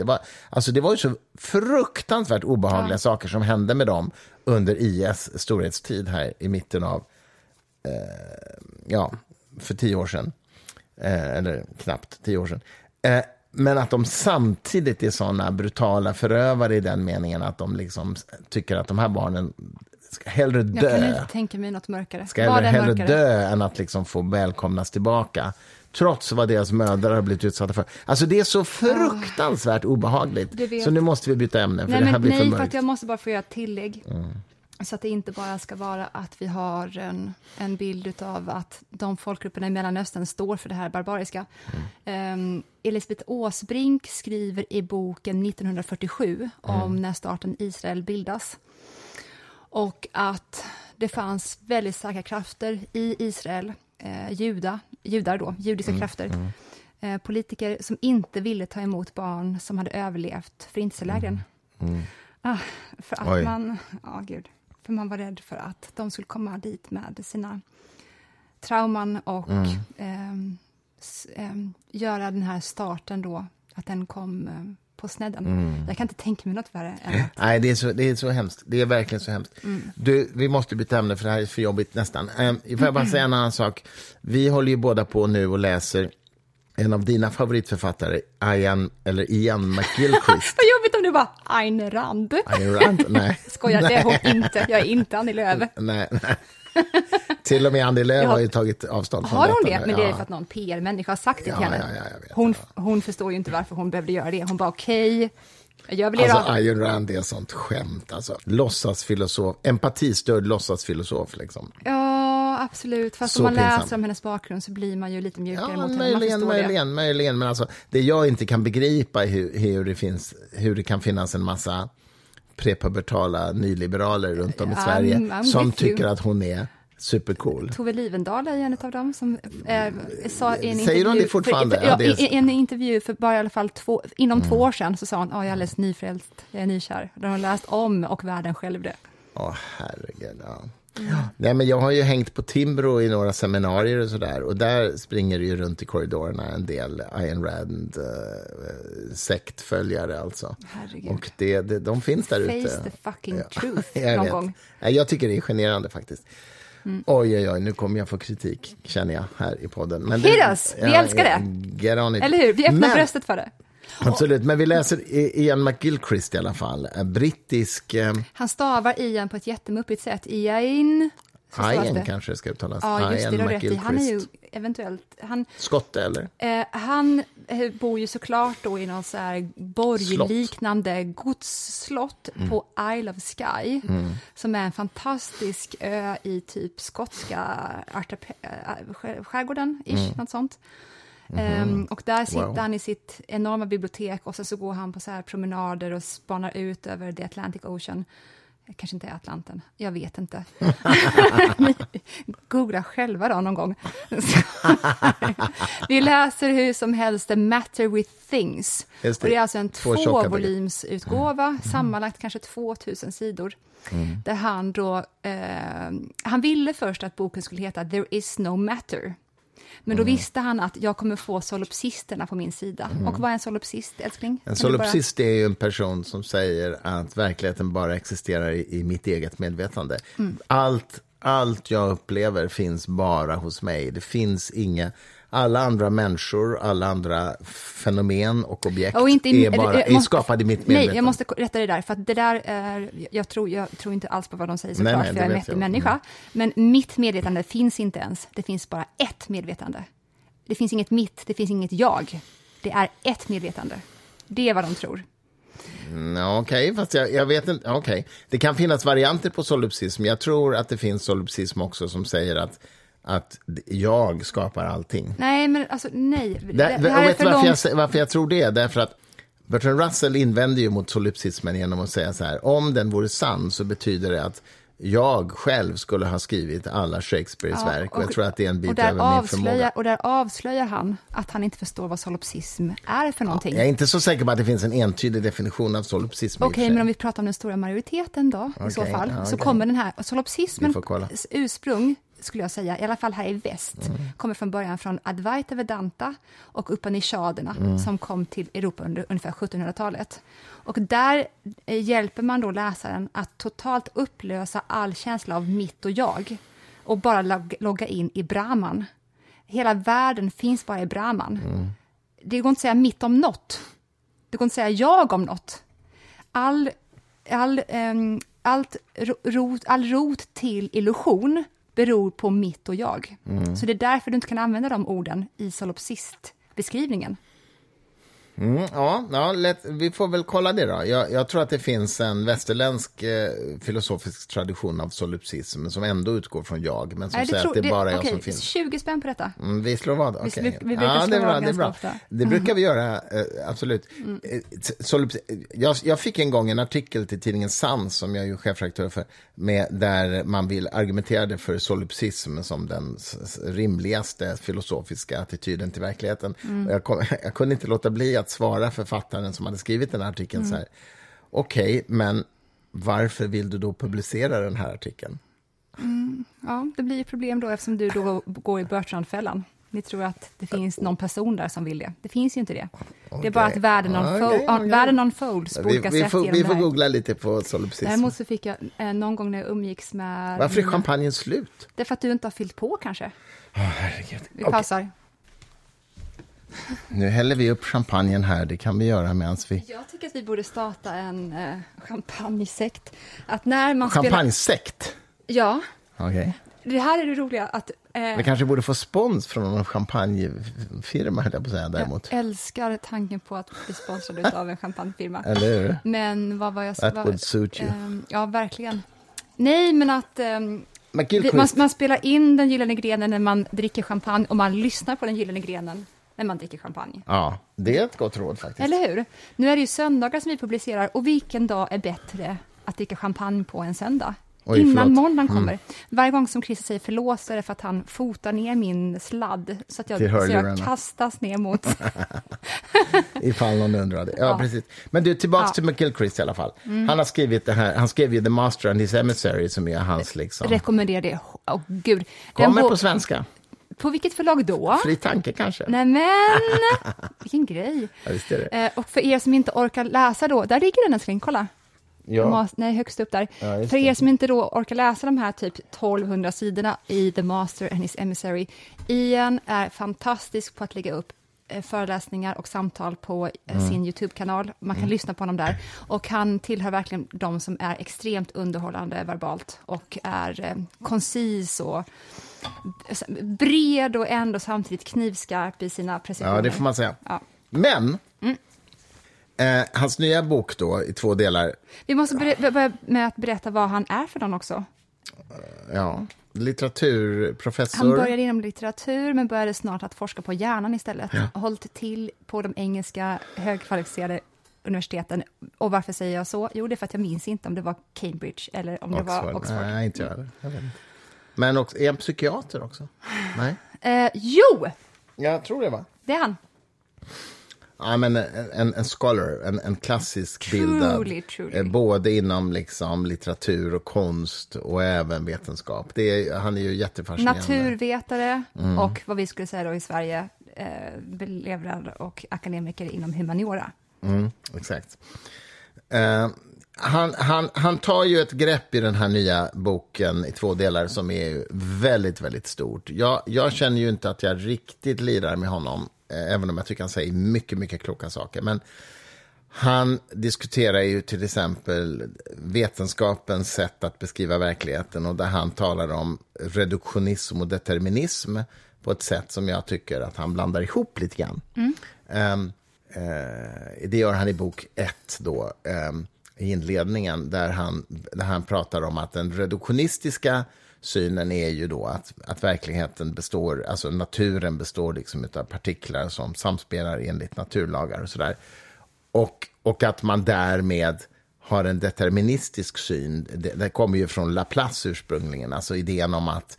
Det var ju så fruktansvärt obehagliga saker som hände med dem under IS storhetstid här i mitten av för 10 år sedan. Eller knappt 10 år sedan. Men att de samtidigt är sådana brutala förövare i den meningen att de liksom tycker att de här barnen ska hellre dö. Jag kan inte tänka mig något mörkare. Ska hellre dö än att liksom få välkomnas tillbaka. Trots vad deras mödrar har blivit utsatta för. Alltså det är så fruktansvärt obehagligt. Så nu måste vi byta ämne för nej, det här men, blir för mörkt. För att jag måste bara få göra ett tillägg. Mm. Så att det inte bara ska vara att vi har en bild av att de folkgrupperna i Mellanöstern står för det här barbariska. Mm. Elisabeth Åsbrink skriver i boken 1947 om när staten Israel bildas. Och att det fanns väldigt starka krafter i Israel, judiska krafter. Politiker som inte ville ta emot barn som hade överlevt förintelselägren. För att för man var rädd för att de skulle komma dit med sina trauman och göra den här starten då, att den kom på snedden. Jag kan inte tänka mig något värre än att... Nej, det är så hemskt. Det är verkligen så hemskt. Du, vi måste byta ämne för det här är för jobbigt nästan. Får jag bara säga en annan sak. Vi håller ju båda på nu och läser en av dina favoritförfattare, Iain McGilchrist. Vad jobbigt om du bara, Ayn Rand. Ayn Rand, nej. Skojar, nej. Det är hon inte. Jag är inte Annie Lööf. Nej. Till och med Annie Lööf har ju tagit avstånd från detta. Har hon det? Men det är för att någon PR-människa har sagt det till henne. Ja, hon förstår ju inte varför hon behövde göra det. Hon bara, okej. Ayn Rand är ett sånt skämt. Alltså. Låtsasfilosof, empatistörd låtsasfilosof liksom. Ja, absolut. Fast så om man läser om hennes bakgrund så blir man ju lite mjukare mot henne. Möjligen. Men alltså, det jag inte kan begripa är hur det kan finnas en massa prepubertala nyliberaler runt om i Sverige som tycker att hon är supercool. Tove Livendal är en av dem som sa i en intervju för bara i alla fall inom två år sedan så sa hon jag är alldeles nyfrälst, jag är nykär. Då har hon läst om och världen själv det. Herregud. Nej, men jag har ju hängt på Timbro i några seminarier och sådär, och där springer det ju runt i korridorerna en del Ayn Rand sektföljare alltså. Herregud. Och de finns där ute. Face the fucking truth någon gång. Jag tycker det är generande faktiskt. Oj, nu kommer jag få kritik, känner jag, här i podden. Men vi älskar det. Eller hur? Vi öppnar bröstet för det. Absolut, men vi läser Iain McGilchrist i alla fall. Brittisk... Han stavar Iain på ett jättemuppigt sätt. Iain kanske ska uttalas. Ja, just det, McGilchrist. Han är ju eventuellt... Skotte, eller? Han bor ju såklart då i någon så här borgliknande godsslott på Isle of Skye, som är en fantastisk ö i typ skotska skärgården, något sånt. Och där sitter han i sitt enorma bibliotek och sen så går han på så här promenader och spanar ut över The Atlantic Ocean. Kanske inte Atlanten, jag vet inte. Googla själva då någon gång. Vi läser hur som helst The Matter with Things. Det. Och det är alltså en tvåvolymsutgåva, sammanlagt kanske 2000 sidor. Där han då, han ville först att boken skulle heta There is no matter. Men då visste han att jag kommer få solopsisterna på min sida. Och vad är en solopsist, älskling? En solopsist är ju en person som säger att verkligheten bara existerar i mitt eget medvetande. Allt jag upplever finns bara hos mig. Det finns inga... Alla andra människor, alla andra fenomen och objekt är skapade i mitt medvetande. Nej, jag måste rätta det där. För att det där är, jag tror inte alls på vad de säger såklart, för jag är mätt i människa. Men mitt medvetande finns inte ens. Det finns bara ett medvetande. Det finns inget mitt, det finns inget jag. Det är ett medvetande. Det är vad de tror. Okej, fast jag vet inte. Okej. Det kan finnas varianter på solipsism. Jag tror att det finns solipsism också som säger att jag skapar allting. Nej, men alltså, nej. Det här är för varför jag tror det? Därför att Bertrand Russell invänder ju mot solipsismen genom att säga så här, om den vore sann så betyder det att jag själv skulle ha skrivit alla Shakespeares verk. Och jag tror att det är en bit över min förmåga. Och där avslöjar han att han inte förstår vad solipsism är för någonting. Jag är inte så säker på att det finns en entydig definition av solipsism. Okej, men om vi pratar om den stora majoriteten då, i så fall, så kommer den här solipsismens ursprung, skulle jag säga, i alla fall här i väst, kommer från början från Advaita Vedanta och Upanishaderna som kom till Europa under ungefär 1700-talet. Och där hjälper man då läsaren att totalt upplösa all känsla av mitt och jag och bara logga in i Brahman. Hela världen finns bara i Brahman. det går inte att säga mitt om något. Det går inte att säga jag om något. All rot till illusion beror på mitt och jag. Mm. Så det är därför du inte kan använda de orden i solipsistbeskrivningen. Mm, vi får väl kolla det då. Jag tror att det finns en västerländsk filosofisk tradition av solipsism som ändå utgår från jag, men som säger att det bara är jag som finns. 20 spänn på detta. Mm, vi slår vad. Okay. Det är bra. Det brukar vi göra, absolut. Mm. Jag fick en gång en artikel till tidningen Sans, som jag är ju chefredaktör för, där man vill argumentera för solipsism som den rimligaste filosofiska attityden till verkligheten. Mm. Jag kunde inte låta bli att svara författaren som hade skrivit den här artikeln så här: okej, men varför vill du då publicera den här artikeln? Mm, ja, det blir ju problem då, eftersom du då går i Bertrand-fällan. Ni tror att det finns någon person där som vill det. Det finns ju inte det. Okay. Det är bara att världen unfolds på olika sätt. Vi får googla lite på solipsism. Däremot så fick jag någon gång när jag umgicks med... Varför är champagnen slut? Det är för att du inte har fyllt på kanske. Oh, herregud. Vi passar. Okay. Nu häller vi upp champagnen här, det kan vi göra medans vi... Jag tycker att vi borde starta en champagnesekt. Champagnesekt? Ja. Okej. Det här är det roliga att... Vi kanske borde få spons från någon champagnefirma, höll jag på att säga, däremot. Jag älskar tanken på att bli sponsrad av en champagnefirma. Eller hur? Men vad var jag... That would suit you. Ja, verkligen. Nej, men att... Man spelar in den gyllene grenen när man dricker champagne och man lyssnar på den gyllene grenen när man dricker champagne. Ja, det är ett gott råd faktiskt. Eller hur? Nu är det ju söndagar som vi publicerar, och vilken dag är bättre att dricka champagne på en söndag? Oj, innan måndagen kommer. Mm. Varje gång som Chris säger förlåt så är det för att han fotar ner min sladd så jag kastas ner mot. Ifall någon undrade. Ja, precis. Men du, tillbaka till McGilchrist i alla fall. Mm. Han har skrivit det här. Han skrev ju The Master and His Emissary, som är hans liksom. Rekommenderar det. Åh, gud. Kommer på svenska. På vilket förlag då? Fri tanke kanske. Nämen, vilken grej. Ja, visst är det. Och för er som inte orkar läsa då, där ligger den älskling, kolla. Ja. Nej, högst upp där. Ja, för er som inte då orkar läsa de här typ 1200 sidorna i The Master and His Emissary. Iain är fantastisk på att lägga upp föreläsningar och samtal på sin YouTube-kanal. Man kan lyssna på honom där. Och han tillhör verkligen de som är extremt underhållande verbalt och är koncis och bred och ändå samtidigt knivskarp i sina precisioner. Ja, det får man säga. Ja. Men hans nya bok då i 2 delar. Vi måste börja med att berätta vad han är för någon också. Ja, litteraturprofessor. Han började inom litteratur men började snart att forska på hjärnan istället. Ja. Hållit till på de engelska högkvalificerade universiteten. Och varför säger jag så? Jo, det är för att jag minns inte om det var Cambridge eller om Oxford. Det var Oxford. Nej, inte jag vet inte. Men också, är han psykiater också? Nej. Jo! Jag tror det, va? Det är han. Ja, men en scholar, en klassisk bildad, både inom liksom litteratur och konst och även vetenskap. Han är ju jättefascinerande. Naturvetare och vad vi skulle säga då i Sverige, belevrad och akademiker inom humaniora. Mm, exakt. Han tar ju ett grepp i den här nya boken i 2 delar som är väldigt, väldigt stort. Jag känner ju inte att jag riktigt lirar med honom, även om jag tycker han säger mycket, mycket kloka saker. Men han diskuterar ju till exempel vetenskapens sätt att beskriva verkligheten, och där han talar om reduktionism och determinism på ett sätt som jag tycker att han blandar ihop lite grann. Det gör han i bok 1 då, i inledningen, där han pratar om att den reduktionistiska synen är ju då att verkligheten består, alltså naturen består liksom av partiklar som samspelar enligt naturlagar och sådär. Och att man därmed har en deterministisk syn, det kommer ju från Laplace ursprungligen, alltså idén om att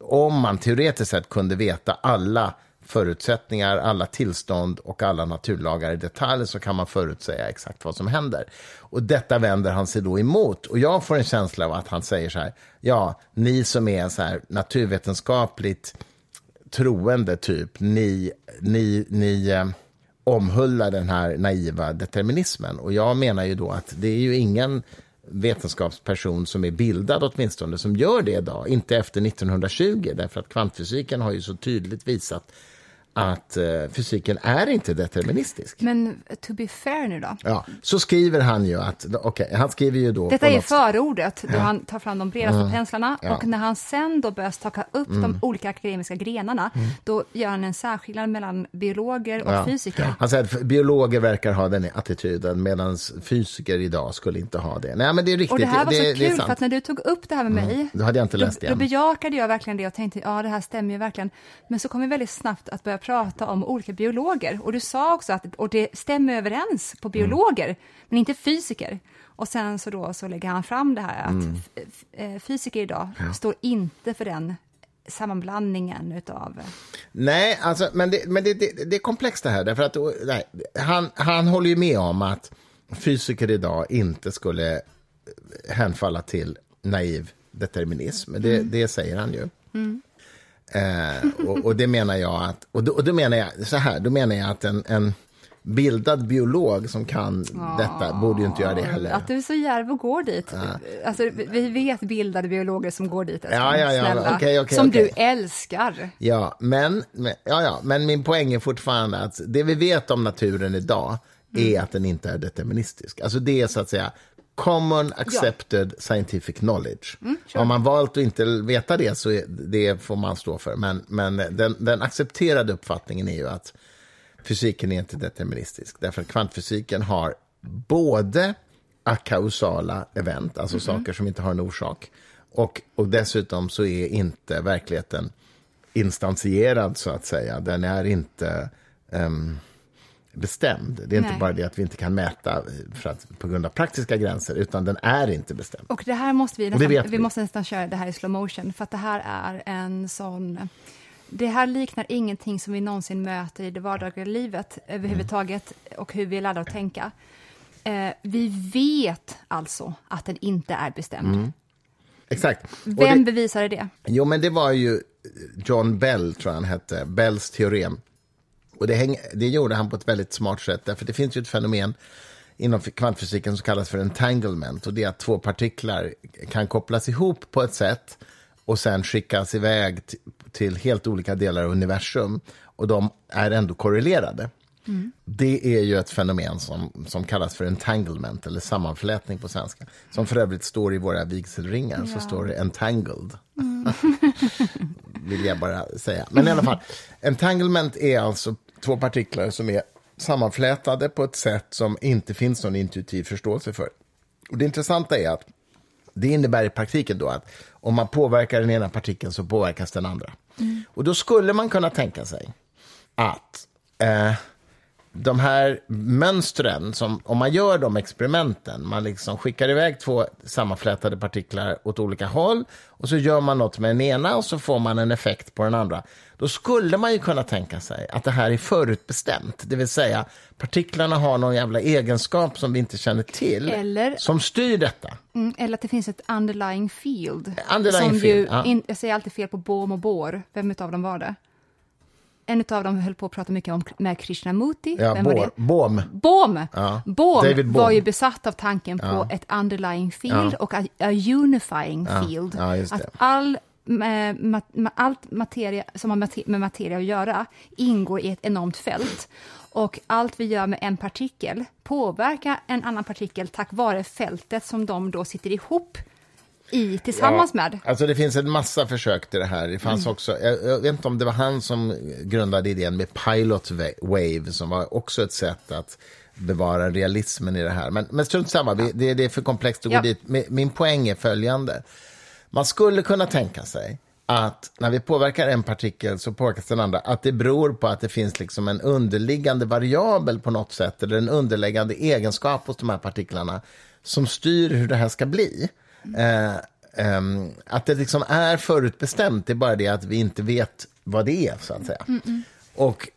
om man teoretiskt sett kunde veta alla förutsättningar, alla tillstånd och alla naturlagar i detalj, så kan man förutsäga exakt vad som händer. Och detta vänder han sig då emot. Och jag får en känsla av att han säger så här: ja, ni som är så här naturvetenskapligt troende typ, ni omhullar den här naiva determinismen. Och jag menar ju då att det är ju ingen vetenskapsperson som är bildad åtminstone som gör det idag, inte efter 1920, därför att kvantfysiken har ju så tydligt visat att fysiken är inte deterministisk. Men to be fair nu då. Ja, så skriver han ju att okej, han skriver ju då detta är något... förordet då han tar fram de bredaste penslarna och när han sen då börjar staka upp de olika akademiska grenarna då gör han en särskillnad mellan biologer och fysiker. Han säger att biologer verkar ha den attityden medan fysiker idag skulle inte ha det. Nej, men det är riktigt. Och det här var så kul för att när du tog upp det här med mig då hade jag inte läst det. Då bejakade jag verkligen det och tänkte ja, det här stämmer ju verkligen. Men så kom vi väldigt snabbt att börja prata om olika biologer. Och du sa också att och det stämmer överens på biologer, men inte fysiker. Och sen så, då, så lägger han fram det här att fysiker idag står inte för den sammanblandningen utav... Nej, alltså, men det är komplext det här. Därför att, han håller ju med om att fysiker idag inte skulle hänfalla till naiv determinism. Det säger han ju. Mm. Och det menar jag att och då menar jag så här, då menar jag att en bildad biolog som kan detta borde ju inte göra det heller. Att du är så järv och går dit. Alltså, vi vet bildade biologer som går dit. Alltså, snälla, okay, som du älskar. Ja, men min poäng är fortfarande att det vi vet om naturen idag är att den inte är deterministisk. Alltså det är så att säga common accepted scientific knowledge. Om man valt att inte veta det så det får man stå för. Men den accepterade uppfattningen är ju att fysiken är inte deterministisk. Därför att kvantfysiken har både akausala event, alltså saker som inte har en orsak. Och dessutom så är inte verkligheten instansierad så att säga. Den är inte... bestämd. Det är inte bara det att vi inte kan mäta för att, på grund av praktiska gränser, utan den är inte bestämd. Och det här måste vi måste nästan köra det här i slow motion, för att det här är en sån... Det här liknar ingenting som vi någonsin möter i det vardagliga livet överhuvudtaget och hur vi är laddade att tänka. Vi vet alltså att den inte är bestämd. Exakt. Vem bevisade det? Jo, men det var ju John Bell, tror jag han hette, Bells teorem. Och det gjorde han på ett väldigt smart sätt, därför det finns ju ett fenomen inom kvantfysiken som kallas för entanglement, och det är att två partiklar kan kopplas ihop på ett sätt och sen skickas iväg till helt olika delar av universum, och de är ändå korrelerade. Det är ju ett fenomen som kallas för entanglement eller sammanflätning på svenska, som för övrigt står i våra vigselringar så står det entangled. Vill jag bara säga. Men i alla fall, entanglement är alltså två partiklar som är sammanflätade på ett sätt som inte finns någon intuitiv förståelse för. Och det intressanta är att det innebär i praktiken då att om man påverkar den ena partikeln så påverkas den andra. Och då skulle man kunna tänka sig att de här mönstren, som, om man gör de experimenten, man liksom skickar iväg två sammanflätade partiklar åt olika håll och så gör man något med den ena och så får man en effekt på den andra. Då skulle man ju kunna tänka sig att det här är förutbestämt. Det vill säga, partiklarna har någon jävla egenskap som vi inte känner till, eller som styr detta. Eller att det finns ett underlying field. Jag säger alltid fel på Bohm och Bohr. Vem utav dem var det? En av dem höll på att prata mycket om med Krishnamurti. Bohm var ju besatt av tanken på ett underlying field och a unifying field. Att allt materia som har med materia att göra ingår i ett enormt fält. Och allt vi gör med en partikel påverkar en annan partikel tack vare fältet som de då sitter ihop tillsammans med. Alltså det finns en massa försök till det här. Det fanns också, jag vet inte om det var han som grundade idén med Pilot Wave, som var också ett sätt att bevara realismen i det här. Men strunt samma, det är för komplext att gå dit. Min poäng är följande. Man skulle kunna tänka sig att när vi påverkar en partikel så påverkas den andra, att det beror på att det finns liksom en underliggande variabel på något sätt, eller en underliggande egenskap hos de här partiklarna som styr hur det här ska bli. Att det liksom är förutbestämt, det är bara det att vi inte vet vad det är, så att säga. Och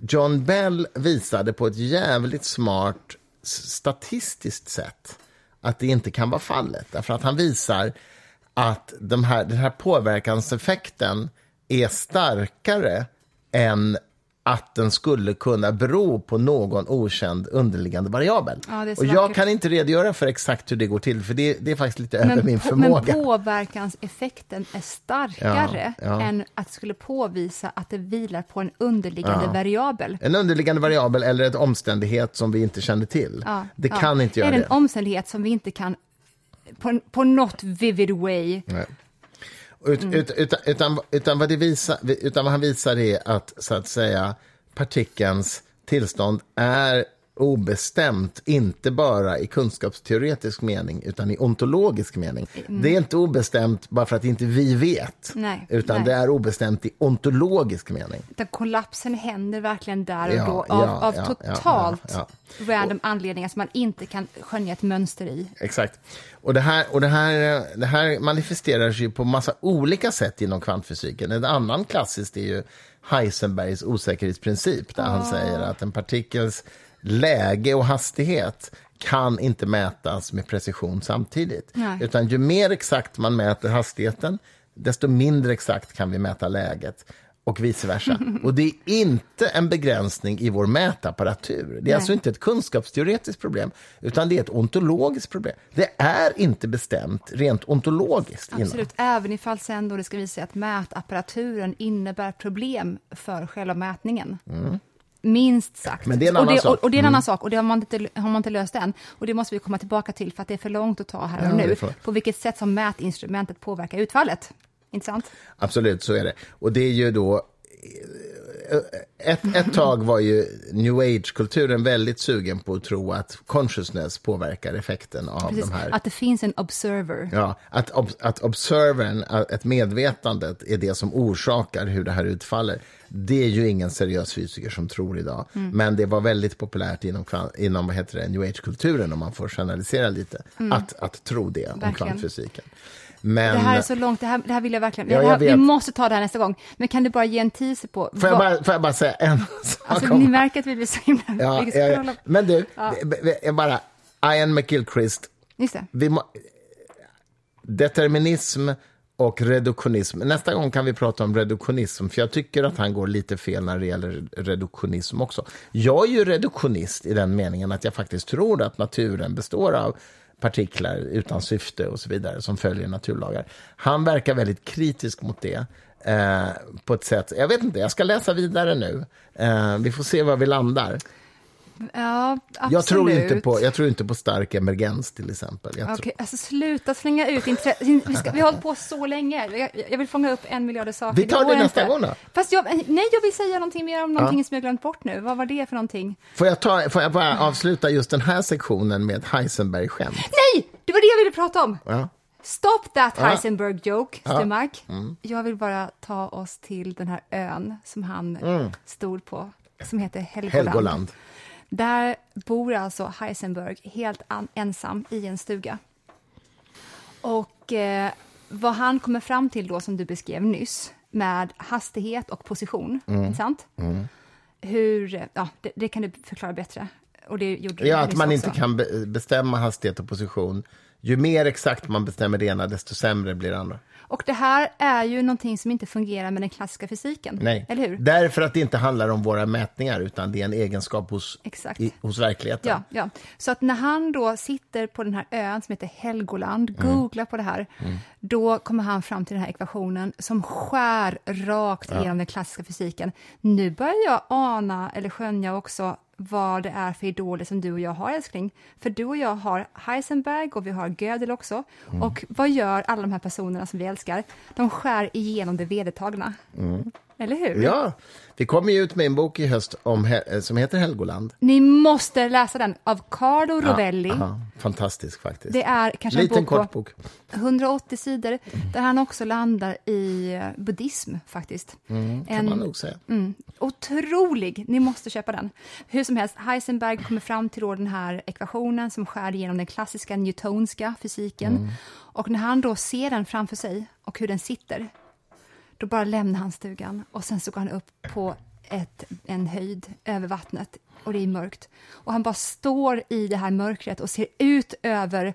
John Bell visade på ett jävligt smart statistiskt sätt att det inte kan vara fallet, därför att han visar att den här påverkanseffekten är starkare än att den skulle kunna bero på någon okänd underliggande variabel. Ja, och jag kan inte redogöra för exakt hur det går till, för det är faktiskt lite över min förmåga. Men påverkanseffekten är starkare än att det skulle påvisa att det vilar på en underliggande variabel. En underliggande variabel eller en omständighet som vi inte känner till. Ja, det kan inte göra det. Eller en omständighet som vi inte kan på något vivid way. Nej. Utan vad han visar är att, så att säga, partikelns tillstånd är obestämt, inte bara i kunskapsteoretisk mening utan i ontologisk mening. Det är inte obestämt bara för att inte vi vet, utan det är obestämt i ontologisk mening. Den kollapsen händer verkligen där och då av totalt random anledningar som man inte kan skönja ett mönster i. Exakt. Och det här manifesterar sig på massa olika sätt inom kvantfysiken. En annan klassisk är ju Heisenbergs osäkerhetsprincip, där han säger att en partikels läge och hastighet kan inte mätas med precision samtidigt. Nej. Utan ju mer exakt man mäter hastigheten, desto mindre exakt kan vi mäta läget. Och vice versa. Och det är inte en begränsning i vår mätapparatur. Det är alltså inte ett kunskapsteoretiskt problem, utan det är ett ontologiskt problem. Det är inte bestämt rent ontologiskt. Absolut, även ifall sen då det ska visa att mätapparaturen innebär problem för själva mätningen. Mm. Minst sagt. Men det är en annan sak. Och det är en annan sak, och det har man inte löst än. Och det måste vi komma tillbaka till, för att det är för långt att ta här och nu. På vilket sätt som mätinstrumentet påverkar utfallet. Intressant. Absolut, så är det. Och det är ju då... Ett tag var ju New Age-kulturen väldigt sugen på att tro att consciousness påverkar effekten av de här... Att det finns en observer. Ja, att observern, att medvetandet är det som orsakar hur det här utfaller. Det är ju ingen seriös fysiker som tror idag. Mm. Men det var väldigt populärt inom vad heter det, New Age-kulturen, om man får generalisera lite, att tro det verkligen. Om kvantfysiken. Men, det här är så långt, det här vill jag verkligen, vi måste ta det här nästa gång, men kan du bara ge en teaser på? Får jag bara säga en sak? Alltså, ni märker att vi blir så himla men du, bara Iain McGilchrist. Just det. Determinism och reduktionism. Nästa gång kan vi prata om reduktionism, för jag tycker att han går lite fel när det gäller reduktionism också. Jag är ju reduktionist i den meningen att jag faktiskt tror att naturen består av partiklar utan syfte och så vidare som följer naturlagar. Han verkar väldigt kritisk mot det på ett sätt. Jag vet inte, jag ska läsa vidare nu. Vi får se var vi landar. Ja, absolut. Jag tror inte på stark emergens till exempel. Alltså sluta slänga ut vi har hållit på så länge. Jag vill fånga upp 1 miljard saker. Vi tar det nästa gång då. Fast jag vill säga någonting mer om någonting som jag glömt bort nu. Vad var det för någonting? Får jag bara avsluta just den här sektionen med Heisenberg-skämt? Nej, det var det jag ville prata om. Ja. Stop that Heisenberg joke, Stenmark. Mm. Jag vill bara ta oss till den här ön som han stod på, som heter Helgoland. Där bor alltså Heisenberg helt ensam i en stuga. Och vad han kommer fram till då, som du beskrev nyss, med hastighet och position, sant? Mm. Hur, det kan du förklara bättre. Och det gjorde att man inte kan bestämma hastighet och position. Ju mer exakt man bestämmer det ena, desto sämre blir det andra. Och det här är ju någonting som inte fungerar med den klassiska fysiken. Nej, eller hur? Därför att det inte handlar om våra mätningar, utan det är en egenskap hos verkligheten. Ja. Så att när han då sitter på den här ön som heter Helgoland, googlar på det här, då kommer han fram till den här ekvationen som skär rakt igenom den klassiska fysiken. Nu börjar jag ana, eller skönja också, vad det är för idoler som du och jag har, älskling. För du och jag har Heisenberg och vi har Gödel också. Mm. Och vad gör alla de här personerna som vi älskar? De skär igenom det vedertagna. Mm. Eller hur? Ja, vi kommer ju ut med en bok i höst som heter Helgoland. Ni måste läsa den, av Carlo Rovelli. Ja, fantastisk faktiskt. Det är kanske en kort bok på 180 sidor där han också landar i buddhism faktiskt. Mm, kan man nog säga. Otrolig, ni måste köpa den. Hur som helst, Heisenberg kommer fram till den här ekvationen som skär igenom den klassiska newtonska fysiken. Och när han då ser den framför sig och hur den sitter, då bara lämnar han stugan och sen så går han upp på en höjd över vattnet och det är mörkt. Och han bara står i det här mörkret och ser ut över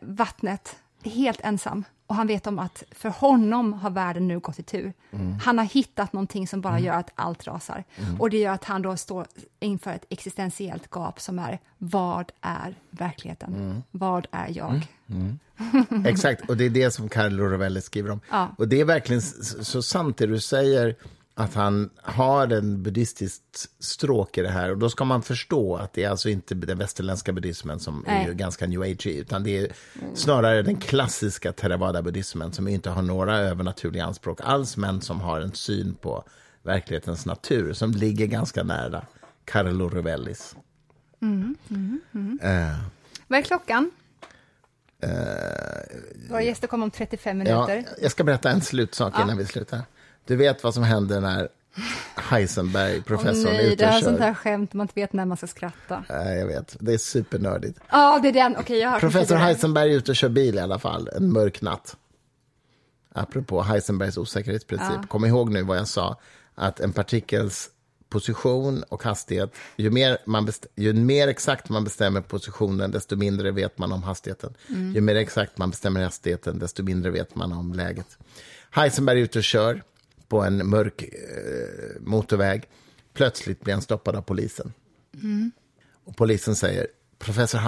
vattnet helt ensam. Och han vet om att för honom har världen nu gått i tur. Mm. Han har hittat någonting som bara gör att allt rasar. Mm. Och det gör att han då står inför ett existentiellt gap som är, vad är verkligheten? Mm. Vad är jag? Mm. Mm. Exakt, och det är det som Carlo Rovelli skriver om. Ja. Och det är verkligen så sant det du säger, att han har en buddhistiskt stråk i det här. Och då ska man förstå att det är alltså inte den västerländska buddhismen som är ganska new age, utan det är snarare den klassiska Theravada-buddhismen som inte har några övernaturliga anspråk alls, men som har en syn på verklighetens natur som ligger ganska nära Carlo Rovellis. Mm, mm, mm. Vad är klockan? Våra gäster kommer om 35 minuter. Ja, jag ska berätta en slutsak innan vi slutar. Du vet vad som händer när Heisenberg, professorn, är ute och kör. Det är sånt här skämt, man vet när man ska skratta. Jag vet, det är supernördigt. Ja, det är den. Okej, jag har professor Heisenberg ute och kör bil i alla fall, en mörk natt. Apropå Heisenbergs osäkerhetsprincip. Ja. Kom ihåg nu vad jag sa, att en partikels position och hastighet, ju mer exakt man bestämmer positionen, desto mindre vet man om hastigheten. Mm. Ju mer exakt man bestämmer hastigheten, desto mindre vet man om läget. Heisenberg är ute och kör på en mörk motorväg. Plötsligt blir han stoppad av polisen. Mm. Och polisen säger, Professor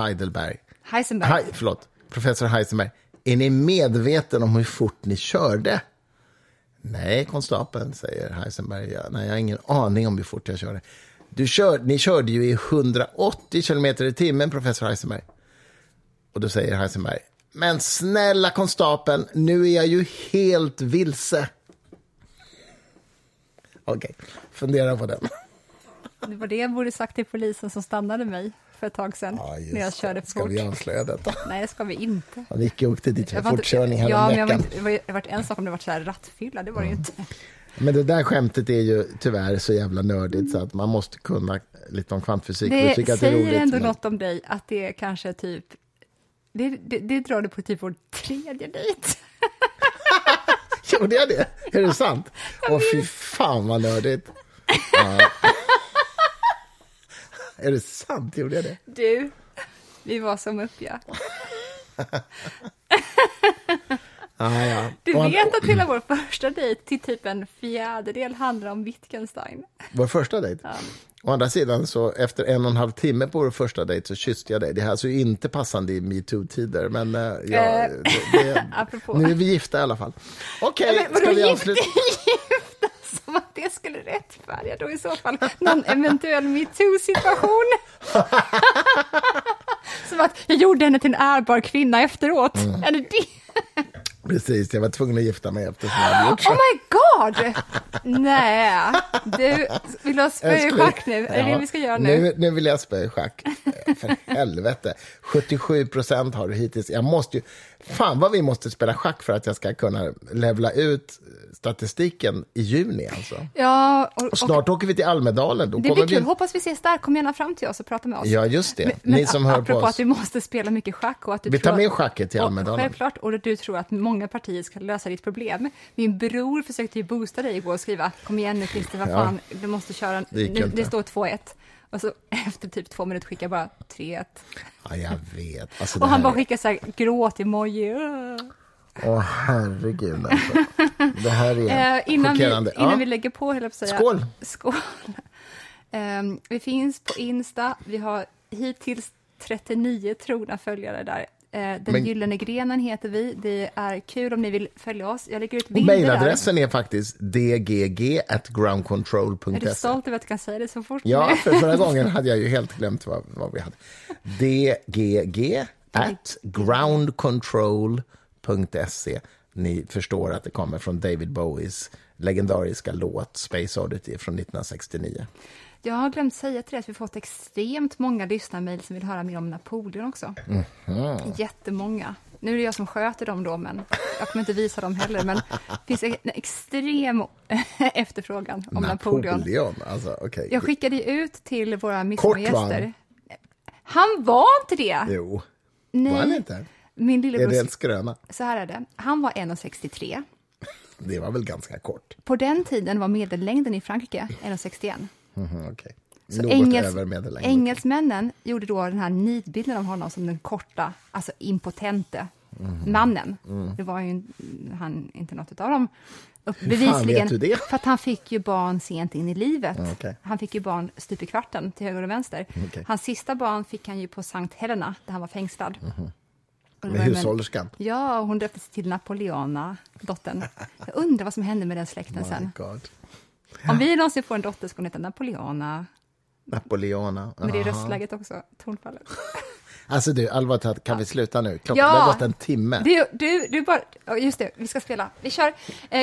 Heisenberg, är ni medveten om hur fort ni körde? Nej, konstapeln, säger Heisenberg. Nej, jag har ingen aning om hur fort jag körde. Ni körde ju i 180 km i timmen, professor Heisenberg. Och då säger Heisenberg, men snälla konstapeln, nu är jag ju helt vilse. Okej, fundera på den. Det var det jag borde sagt till polisen som stannade mig för ett tag sedan, när jag körde fort. Ska vi avslöja detta? Nej, det ska vi inte. Ja, vi åkte dit för fortkörning här om veckan. Jag var en sak om det var så här rattfylla, det var det ju inte. Men det där skämtet är ju tyvärr så jävla nördigt så att man måste kunna lite om kvantfysik. Det säger ändå något om dig att det är kanske typ... Det drar du på typ vår tredje dejt. Och det är det. Är det sant? Åh, fy fan vad nördigt. Ja. Är det sant? Gjorde jag det? Du, vi var som uppja. Ja. Du vet att hela vår första dejt till typ en fjärdedel handlar om Wittgenstein. Vår första dejt? Ja. Å andra sidan så efter 1,5 timme på vår första dejt så kysste jag dig. Det här så är ju inte passande i MeToo-tider, men nu är vi gifta i alla fall. Okej, men ska vi avsluta? Gifta som att det skulle rättfärdiga då i så fall någon eventuell MeToo-situation. Som att jag gjorde henne till en ärbar kvinna efteråt. Mm. Eller det... Precis, jag var tvungen att gifta mig efter sådana. Oh my god! Nej, du vill ha spö i schack nu? Ja. Är det vi ska göra nu? Nu vill jag spö i schack. För helvete. 77% har du hittills. Jag måste ju... Fan vad vi måste spela schack för att jag ska kunna levla ut statistiken i juni alltså. Ja, och snart åker vi till Almedalen. Då det blir kul, hoppas vi ses där. Kom gärna fram till oss och prata med oss. Ja, just det. Ni som hör på oss. Att vi måste spela mycket schack och att du vi tar med schacket till Almedalen. Självklart, och du tror att många partier ska lösa ditt problem. Min bror försökte ju boosta dig igår och skriva, kom igen nu Christer, vad fan, du måste köra. Det står 2-1. Och så efter typ 2 minuter skickar jag bara 3-1. Ja, jag vet. Alltså, och han bara skickar så här gråt-emoji. Åh, herregud alltså. Det här är chockerande. Innan vi lägger på, höll jag på att säga. Skål! Skål. Vi finns på Insta. Vi har hittills 39 trogna följare där. Den gyllene grenen heter vi. Det är kul om ni vill följa oss. Jag lägger ut bilder. Mailadressen är faktiskt dgg@groundcontrol.se. Är du stolt över att du kan säga det så fort? Ja, för förra gången hade jag ju helt glömt vad vi hade. dgg@groundcontrol.se. Ni förstår att det kommer från David Bowies legendariska låt Space Oddity från 1969. Jag har glömt säga till dig att vi fått extremt många lyssnarmail som vill höra mer om Napoleon också. Mm-hmm. Jättemånga. Nu är det jag som sköter dem då, men jag kommer inte visa dem heller. Men det finns en extrem efterfrågan om Napoleon. Alltså, okay. Jag skickade ju ut till våra midsommargäster. Han var inte det! Jo, nej. Var han inte? Min lillebror, är det helt skröna? Så här är det. Han var 1,63. Det var väl ganska kort. På den tiden var medellängden i Frankrike 1,61. Mm-hmm, okay. Så engelsmännen gjorde då den här nidbilden av honom som den korta, alltså impotente mannen. Mm. Det var ju han, inte något utav dem. Bevisligen, för att han fick ju barn sent in i livet. Okay. Han fick ju barn stup i kvarten till höger och vänster. Okay. Hans sista barn fick han ju på Sankt Helena där han var fängslad. Mm. Med hushållerskan. Ja, hon döptes till Napoleona, dottern. Jag undrar vad som hände med den släkten sen. God. Om vi någonsin får en dotter ska hon heta Napoleona. Napoleona. Men det är röstläget också, tonfallet. Alltså du, allvarligt talat, kan vi sluta nu? Klockan har gått en timme. Du bara, just det, vi ska spela. Vi kör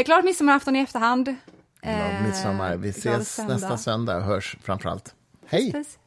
glad midsommarafton i efterhand. Midsommar. Vi ses söndag. Nästa söndag och hörs framförallt. Hej! Precis.